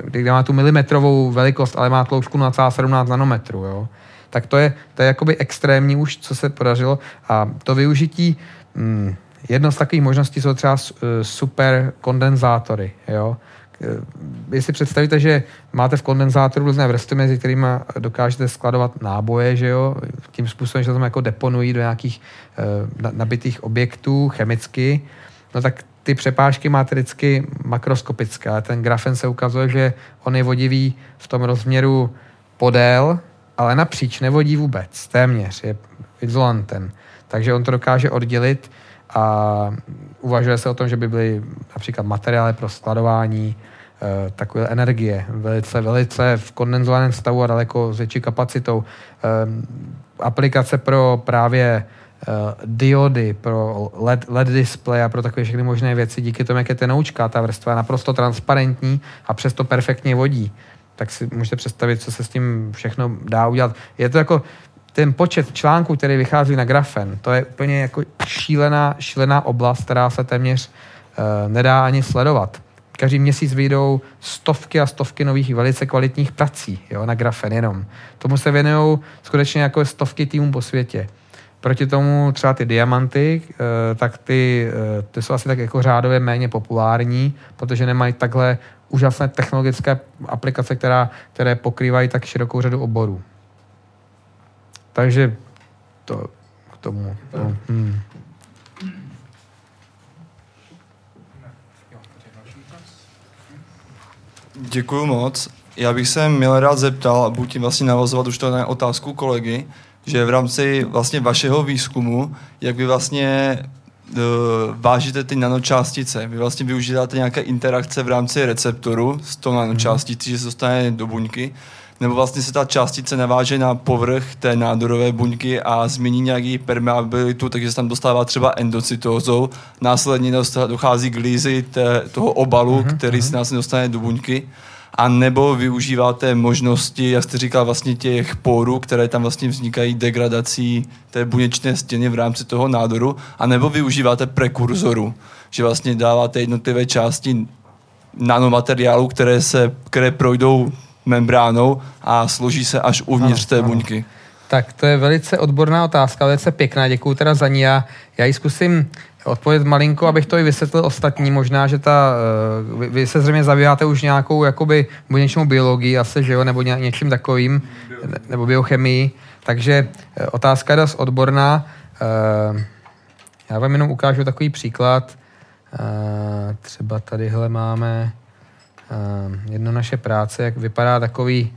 Kde má tu milimetrovou velikost, ale má tloušku 0,17 nanometrů, jo? Tak to je jakoby extrémní už, co se podařilo a to využití, jedno z takových možností jsou třeba superkondenzátory, jo? Když si představíte, že máte v kondenzátoru různé vrstvy, mezi kterými dokážete skladovat náboje, že jo? Tím způsobem, že to tam jako deponují do nějakých nabitých objektů chemicky, no tak ty přepážky máte vždycky makroskopické, ale ten grafen se ukazuje, že on je vodivý v tom rozměru podél, ale napříč nevodí vůbec, téměř, je izolantem. Takže on to dokáže oddělit a uvažuje se o tom, že by byly například materiály pro skladování takové energie, velice, velice v kondenzovaném stavu a daleko s větší kapacitou. Aplikace pro právě diody, pro LED display a pro takové všechny možné věci, díky tomu, jak je tenoučká ta vrstva, je naprosto transparentní a přesto perfektně vodí. Tak si můžete představit, co se s tím všechno dá udělat. Je to jako ten počet článků, který vychází na grafen, to je úplně jako šílená oblast, která se téměř nedá ani sledovat. Každý měsíc vyjdou stovky a stovky nových velice kvalitních prací, jo, na grafen jenom. Tomu se věnují skutečně jako stovky týmů po světě. Proti tomu třeba ty diamanty, tak ty jsou asi tak jako řádově méně populární, protože nemají takhle úžasné technologické aplikace, které pokrývají tak širokou řadu oborů. Takže to k tomu. No. Děkuju moc. Já bych se milé rád zeptal, a budu tím vlastně navazovat už to na otázku kolegy, že v rámci vlastně vašeho výzkumu, jak vy vlastně vážíte ty nanočástice. Vy vlastně využíváte nějaké interakce v rámci receptoru s tou nanočásticí, že se dostane do buňky. nebo vlastně se ta částice naváže na povrch té nádorové buňky a změní nějaký permeabilitu, takže se tam dostává třeba endocytózou. Následně dochází k lízi toho obalu, který se následně dostane do buňky. A nebo využíváte možnosti, jak jste říkal, vlastně těch porů, které tam vlastně vznikají degradací té buněčné stěny v rámci toho nádoru, a nebo využíváte prekurzoru, že vlastně dáváte jednotlivé části nanomateriálu, které projdou membránou a složí se až uvnitř té buňky. Tak to je velice odborná otázka, velice pěkná, děkuju teda za ní. Já ji zkusím odpovědět malinko, abych to i vysvětlil ostatní. Možná, že vy se zřejmě zabýváte už nějakou jakoby buněčnou biologii asi, že jo, nebo něčím takovým, nebo biochemii. Takže otázka je dost odborná. Já vám jenom ukážu takový příklad. Třeba tadyhle máme jedno naše práce, jak vypadá takový...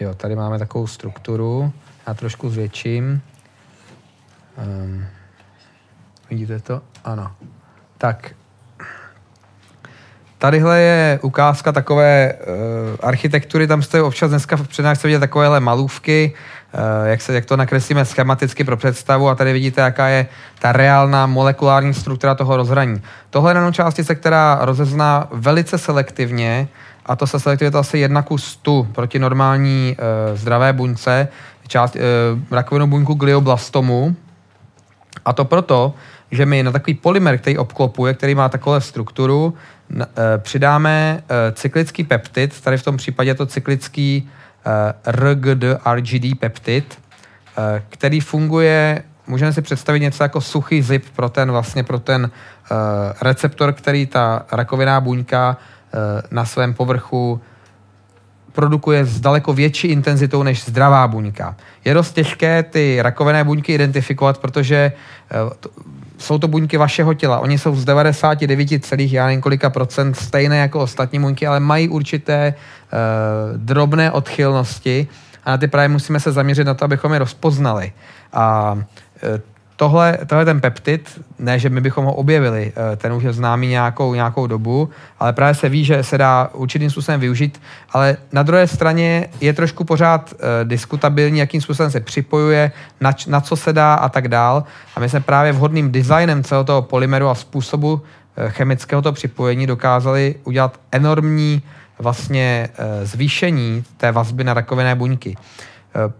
Jo, tady máme takovou strukturu. Já trošku zvětším. Vidíte to? Ano. Tak. Tadyhle je ukázka takové architektury. Tam jste občas dneska v přednášce vidět takovéhle malůvky, jak to nakreslíme schematicky pro představu, a tady vidíte, jaká je ta reálná molekulární struktura toho rozhraní. Tohle je nanočástice, která rozezná velice selektivně, a to se selektuje to asi 1:100 proti normální zdravé buňce, rakovinou buňku glioblastomu. A to proto, že my na takový polymer, který obklopuje, který má takovou strukturu, přidáme cyklický peptid, tady v tom případě je to cyklický RGD peptid, který funguje, můžeme si představit něco jako suchý zip pro ten receptor, který ta rakoviná buňka na svém povrchu produkuje s daleko větší intenzitou než zdravá buňka. Je dost těžké ty rakovinné buňky identifikovat, protože jsou to buňky vašeho těla. Oni jsou z 99,% stejné jako ostatní buňky, ale mají určité drobné odchylnosti, a na ty právě musíme se zaměřit na to, abychom je rozpoznali. A tohle ten peptid, ne, že my bychom ho objevili, ten už je známý nějakou dobu, ale právě se ví, že se dá určitým způsobem využít, ale na druhé straně je trošku pořád diskutabilní, jakým způsobem se připojuje, na co se dá a tak dál. A my jsme právě vhodným designem celého toho polymeru a způsobu chemického toho připojení dokázali udělat enormní vlastně zvýšení té vazby na rakovinné buňky.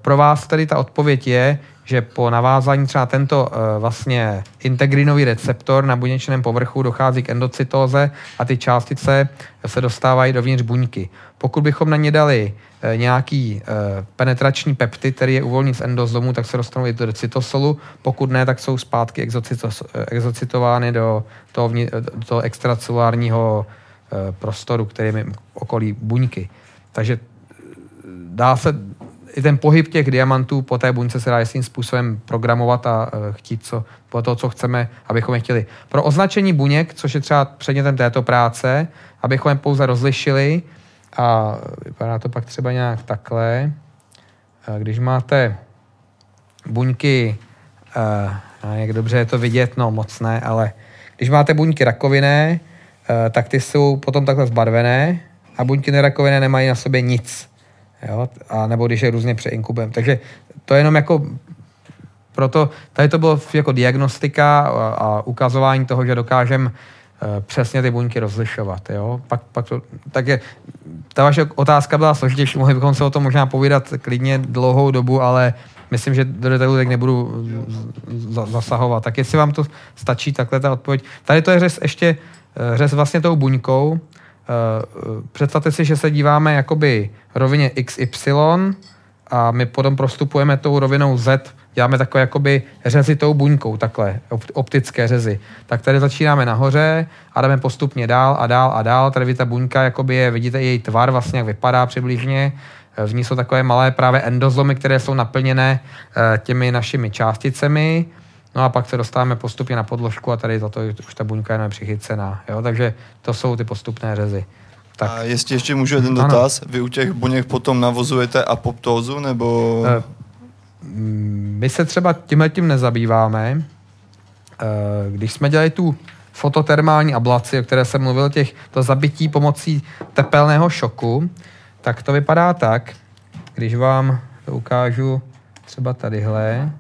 Pro vás tady ta odpověď je, že po navázání třeba tento vlastně integrinový receptor na buněčném povrchu dochází k endocytóze a ty částice se dostávají dovnitř buňky. Pokud bychom na ně dali nějaký penetrační peptid, který je uvolní z endozomu, tak se dostanou i do cytosolu. Pokud ne, tak jsou zpátky exocytovány do toho extracelulárního prostoru, který je okolí buňky. Takže dá se... I ten pohyb těch diamantů po té buňce se dá jistým způsobem programovat a chtít podle toho, co chceme, abychom je chtěli. Pro označení buněk, což je třeba předmětem této práce, abychom je pouze rozlišili, a vypadá to pak třeba nějak takhle. Když máte buňky, jak dobře je to vidět, no moc ne, ale když máte buňky rakovinné, tak ty jsou potom takhle zbarvené a buňky nerakovinné nemají na sobě nic. Jo, a nebo když je různě přeinkubujeme. Takže to je jenom jako proto, tady to bylo jako diagnostika a ukazování toho, že dokážeme přesně ty buňky rozlišovat. Jo? Pak to, takže ta vaše otázka byla složitější, mohli bychom se o tom možná povídat klidně dlouhou dobu, ale myslím, že do detailu tak nebudu zasahovat. Tak jestli vám to stačí, takhle ta odpověď. Tady to je řez vlastně tou buňkou. Představte si, že se díváme jakoby rovině XY a my potom prostupujeme tou rovinou Z, děláme takové jakoby řezy tou buňkou, takhle, optické řezy. Tak tady začínáme nahoře a jdeme postupně dál a dál a dál. Tady ta buňka, jakoby je, vidíte její tvar vlastně, jak vypadá přibližně. V ní jsou takové malé právě endozomy, které jsou naplněné těmi našimi částicemi. No a pak se dostáváme postupně na podložku a tady za to už ta buňka je přichycená. Jo? Takže to jsou ty postupné řezy. Tak. A jestli ještě můžu jeden dotaz, vy u těch buněk potom navozujete apoptózu, nebo... My se třeba tímhletím nezabýváme. Když jsme dělali tu fototermální ablaci, o které jsem mluvil, to zabití pomocí tepelného šoku, tak to vypadá tak, když vám to ukážu třeba tadyhle.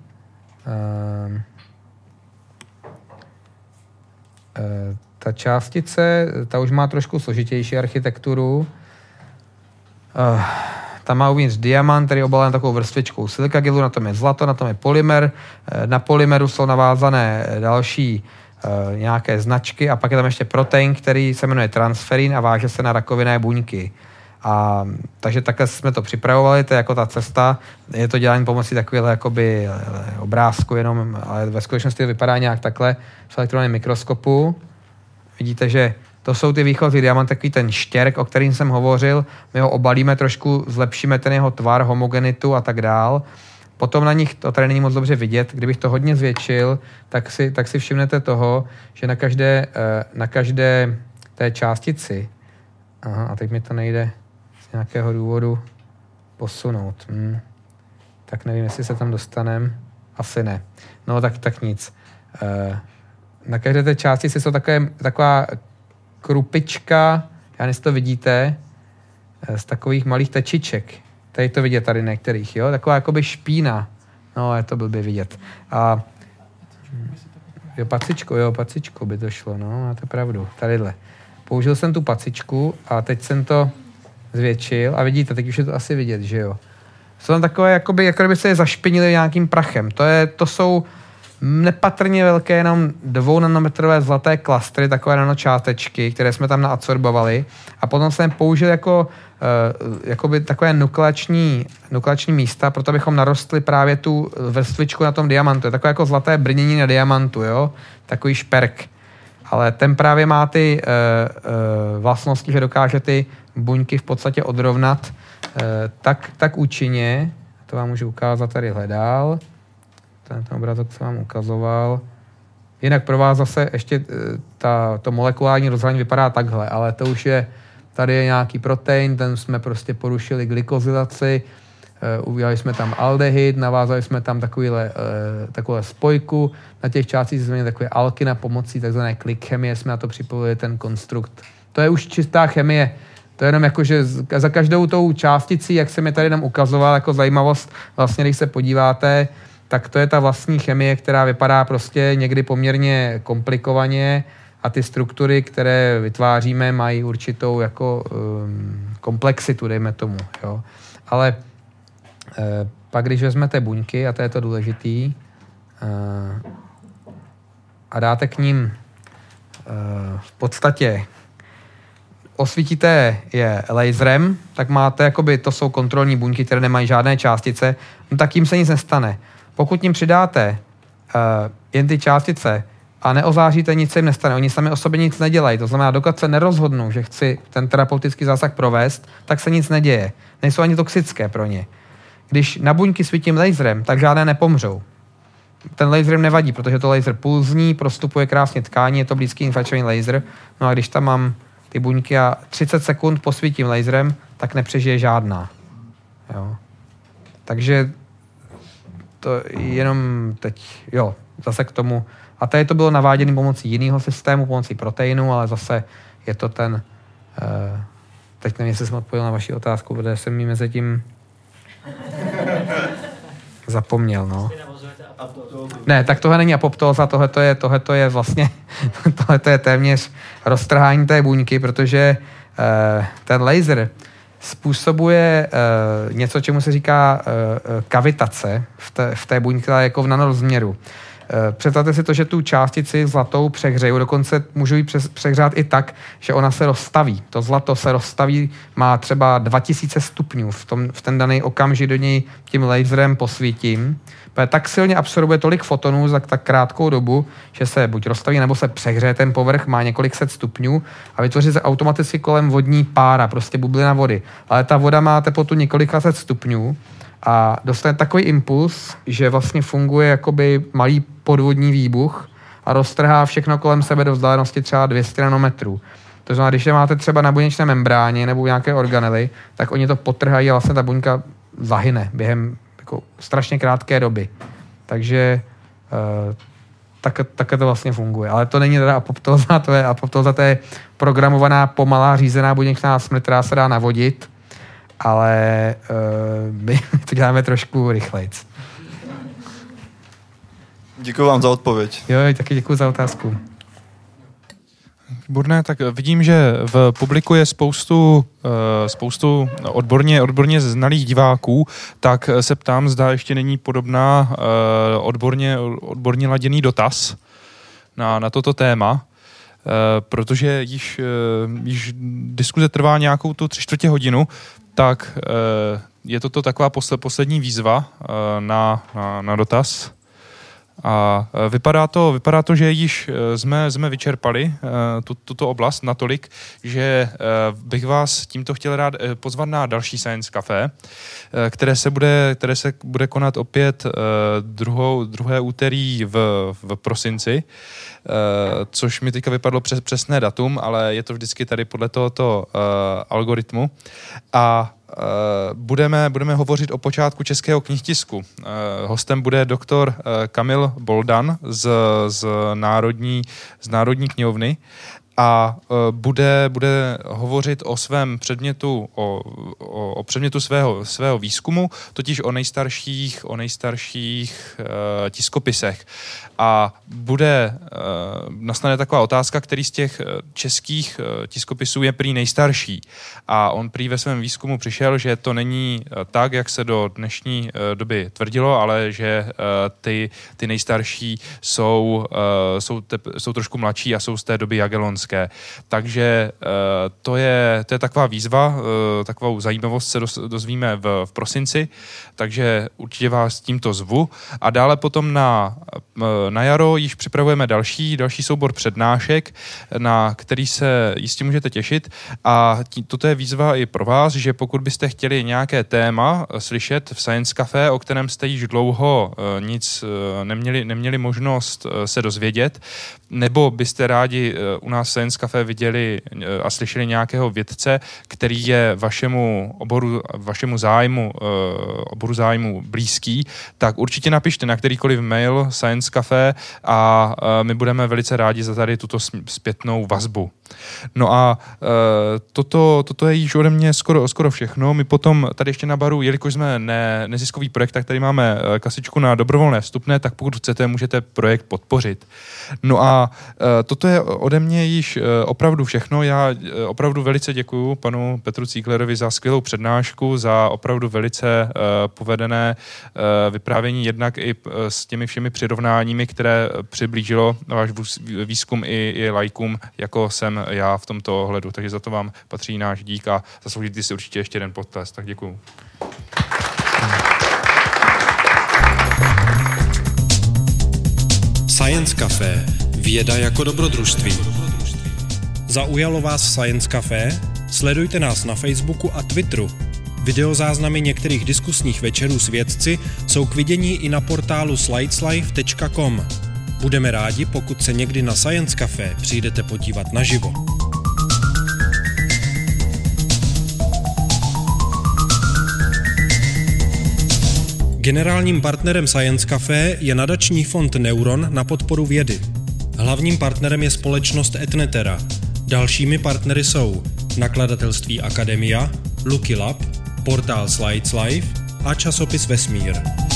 Ta částice, ta už má trošku složitější architekturu. Tam má uvnitř diamant, který je obalen takovou vrstvičkou silikagelu, na tom je zlato, na tom je polymer. Na polymeru jsou navázané další nějaké značky a pak je tam ještě protein, který se jmenuje transferin a váže se na rakovinné buňky. A takže takhle jsme to připravovali, to je jako ta cesta, je to dělání pomocí takovéhle jakoby obrázku jenom, ale ve skutečnosti to vypadá nějak takhle v elektronném mikroskopu. Vidíte, že to jsou ty výchozí diamanty, takový ten štěrk, o kterým jsem hovořil, my ho obalíme trošku, zlepšíme ten jeho tvar, homogenitu a tak dál. Potom na nich, to tady není moc dobře vidět, kdybych to hodně zvětšil, tak si všimnete toho, že na každé té částici, aha, a teď mi to nejde z nějakého důvodu posunout. Tak nevím, jestli se tam dostanem. Asi ne. No tak nic. Na každé té částici jsou taková krupička, já nevím, to vidíte, z takových malých tečiček. Tady to vidět tady některých, jo? Taková jakoby špína. No, je to blbě vidět. A jo, pacičko by to šlo, no, máte pravdu. Tadyhle. Použil jsem tu pacičku a teď jsem to zvětšil a vidíte, teď už je to asi vidět, že jo. Jsou tam takové, jakoby se je zašpinili nějakým prachem. To jsou nepatrně velké, jenom 2 nanometrové zlaté klastry, takové nanočástečky, které jsme tam naadsorbovali a potom jsem použil jako jakoby takové nukleační místa, proto bychom narostli právě tu vrstvičku na tom diamantu. Je takové jako zlaté brnění na diamantu, jo? Takový šperk. Ale ten právě má ty vlastnosti, že dokáže ty buňky v podstatě odrovnat tak účinně. To vám můžu ukázat, tady hledal. Ten obrázek jsem vám ukazoval. Jinak pro vás zase ještě to molekulární rozhraní vypadá takhle, ale to už je, tady je nějaký protein, ten jsme prostě porušili glykozylaci, udělali jsme tam aldehyd, navázali jsme tam takovou spojku, na těch částích jsme takové alky na pomocí takzvané click chemie, jsme na to připojili ten konstrukt. To je už čistá chemie. To je jenom jako, že za každou tou částicí, jak jsem je tady nám ukazoval, jako zajímavost, vlastně když se podíváte, tak to je ta vlastní chemie, která vypadá prostě někdy poměrně komplikovaně a ty struktury, které vytváříme, mají určitou jako komplexitu, dejme tomu. Jo. Ale pak, když vezmete buňky, a to je to důležitý, a dáte k ním v podstatě osvítíte je laserem, tak máte, jakoby, to jsou kontrolní buňky, které nemají žádné částice, no tak jim se nic nestane. Pokud jim přidáte jen ty částice a neozáříte, nic se jim nestane. Oni sami o sobě nic nedělají. To znamená, dokud se nerozhodnou, že chci ten terapeutický zásah provést, tak se nic neděje. Nejsou ani toxické pro ně. Když na buňky svítím laserem, tak žádné nepomřou. Ten laser jim nevadí, protože to laser pulzní, prostupuje krásně tkání, je to blízký infračervený laser. No a když tam mám ty buňky a 30 sekund posvítím laserem, tak nepřežije žádná. Jo. Takže to jenom teď, jo, zase k tomu. A tady to bylo naváděné pomocí jiného systému, pomocí proteinu, ale zase je to ten... Teď nevím, jestli jsem odpověděl na vaši otázku, protože jsem ji mezi tím zapomněl, no. Ne, tak tohle není apoptóza, tohle je vlastně, tohle je téměř roztrhání té buňky, protože ten laser způsobuje něco, čemu se říká kavitace v té buňce, jako v nanorozměru. Představte si to, že tu částici zlatou přehřeju, dokonce můžu ji přehřát i tak, že ona se rozstaví. To zlato se rozstaví, má třeba 2000 stupňů v ten daný okamžik, do něj tím laserem posvítím. Tak silně absorbuje tolik fotonů za tak krátkou dobu, že se buď rozstaví, nebo se přehřeje ten povrch, má několik set stupňů a vytvoří se automaticky kolem vodní pára, prostě bublina vody. Ale ta voda má teplotu několika set stupňů a dostane takový impuls, že vlastně funguje jakoby malý podvodní výbuch a roztrhá všechno kolem sebe do vzdálenosti třeba 200 nanometrů. To znamená, když je máte třeba na buněčné membráně nebo nějaké organely, tak oni to potrhají a vlastně ta buňka zahyne během jako strašně krátké doby. Takže tak to vlastně funguje. Ale to není teda apoptóza, to je programovaná, pomalá, řízená buněčná smrt, která se dá navodit, ale my to děláme trošku rychlejc. Děkuji vám za odpověď. Jo, taky děkuji za otázku. Výborné, tak vidím, že v publiku je spoustu odborně znalých diváků, tak se ptám, zda ještě není podobná odborně laděný dotaz na toto téma, protože již diskuze trvá nějakou tu 3/4 hodinu, tak je toto taková poslední výzva na dotaz. A vypadá to, že již jsme vyčerpali tuto oblast natolik, že bych vás tímto chtěl rád pozvat na další Science Café, které se bude konat opět druhé úterý v prosinci, což mi teďka vypadlo přesné datum, ale je to vždycky tady podle tohoto algoritmu. A budeme hovořit o počátku českého knihtisku. Hostem bude doktor Kamil Boldan z Národní knihovny a bude hovořit o svém předmětu, o předmětu svého výzkumu, totiž o nejstarších tiskopisech. A nastane taková otázka, který z těch českých tiskopisů je prý nejstarší. A on prý ve svém výzkumu přišel, že to není tak, jak se do dnešní doby tvrdilo, ale že ty nejstarší jsou trošku mladší a jsou z té doby jagellonské. Takže to je taková výzva, takovou zajímavost se dozvíme v prosinci, takže určitě vás tímto zvu. A dále potom na jaro již připravujeme další soubor přednášek, na který se jistě můžete těšit. A toto je výzva i pro vás, že pokud byste chtěli nějaké téma slyšet v Science Café, o kterém jste již dlouho nic neměli možnost se dozvědět, nebo byste rádi u nás v Science Café viděli a slyšeli nějakého vědce, který je vašemu oboru, oboru zájmu blízký, tak určitě napište na kterýkoliv mail Science Café a my budeme velice rádi za tady tuto zpětnou vazbu. No a toto je již ode mě skoro všechno. My potom tady ještě na baru, jelikož jsme neziskový projekt, tak tady máme kasičku na dobrovolné vstupné, tak pokud chcete, můžete projekt podpořit. No a toto je ode mě již opravdu všechno. Já opravdu velice děkuju panu Petru Cíglerovi za skvělou přednášku, za opravdu velice povedené vyprávění, jednak i s těmi všemi přirovnáními, které přiblížilo váš výzkum i laikům, jako jsem já v tomto ohledu. Takže za to vám patří náš dík a zasloužíte si určitě ještě jeden potlesk. Tak děkuju. Science Café. Věda jako dobrodružství. Zaujalo vás Science Café? Sledujte nás na Facebooku a Twitteru. Videozáznamy některých diskusních večerů s vědci jsou k vidění i na portálu slideslive.com. Budeme rádi, pokud se někdy na Science Café přijdete podívat naživo. Generálním partnerem Science Café je nadační fond Neuron na podporu vědy. Hlavním partnerem je společnost Etnetera. Dalšími partnery jsou nakladatelství Academia, Lucky Lab, portál Slides Live a časopis Vesmír.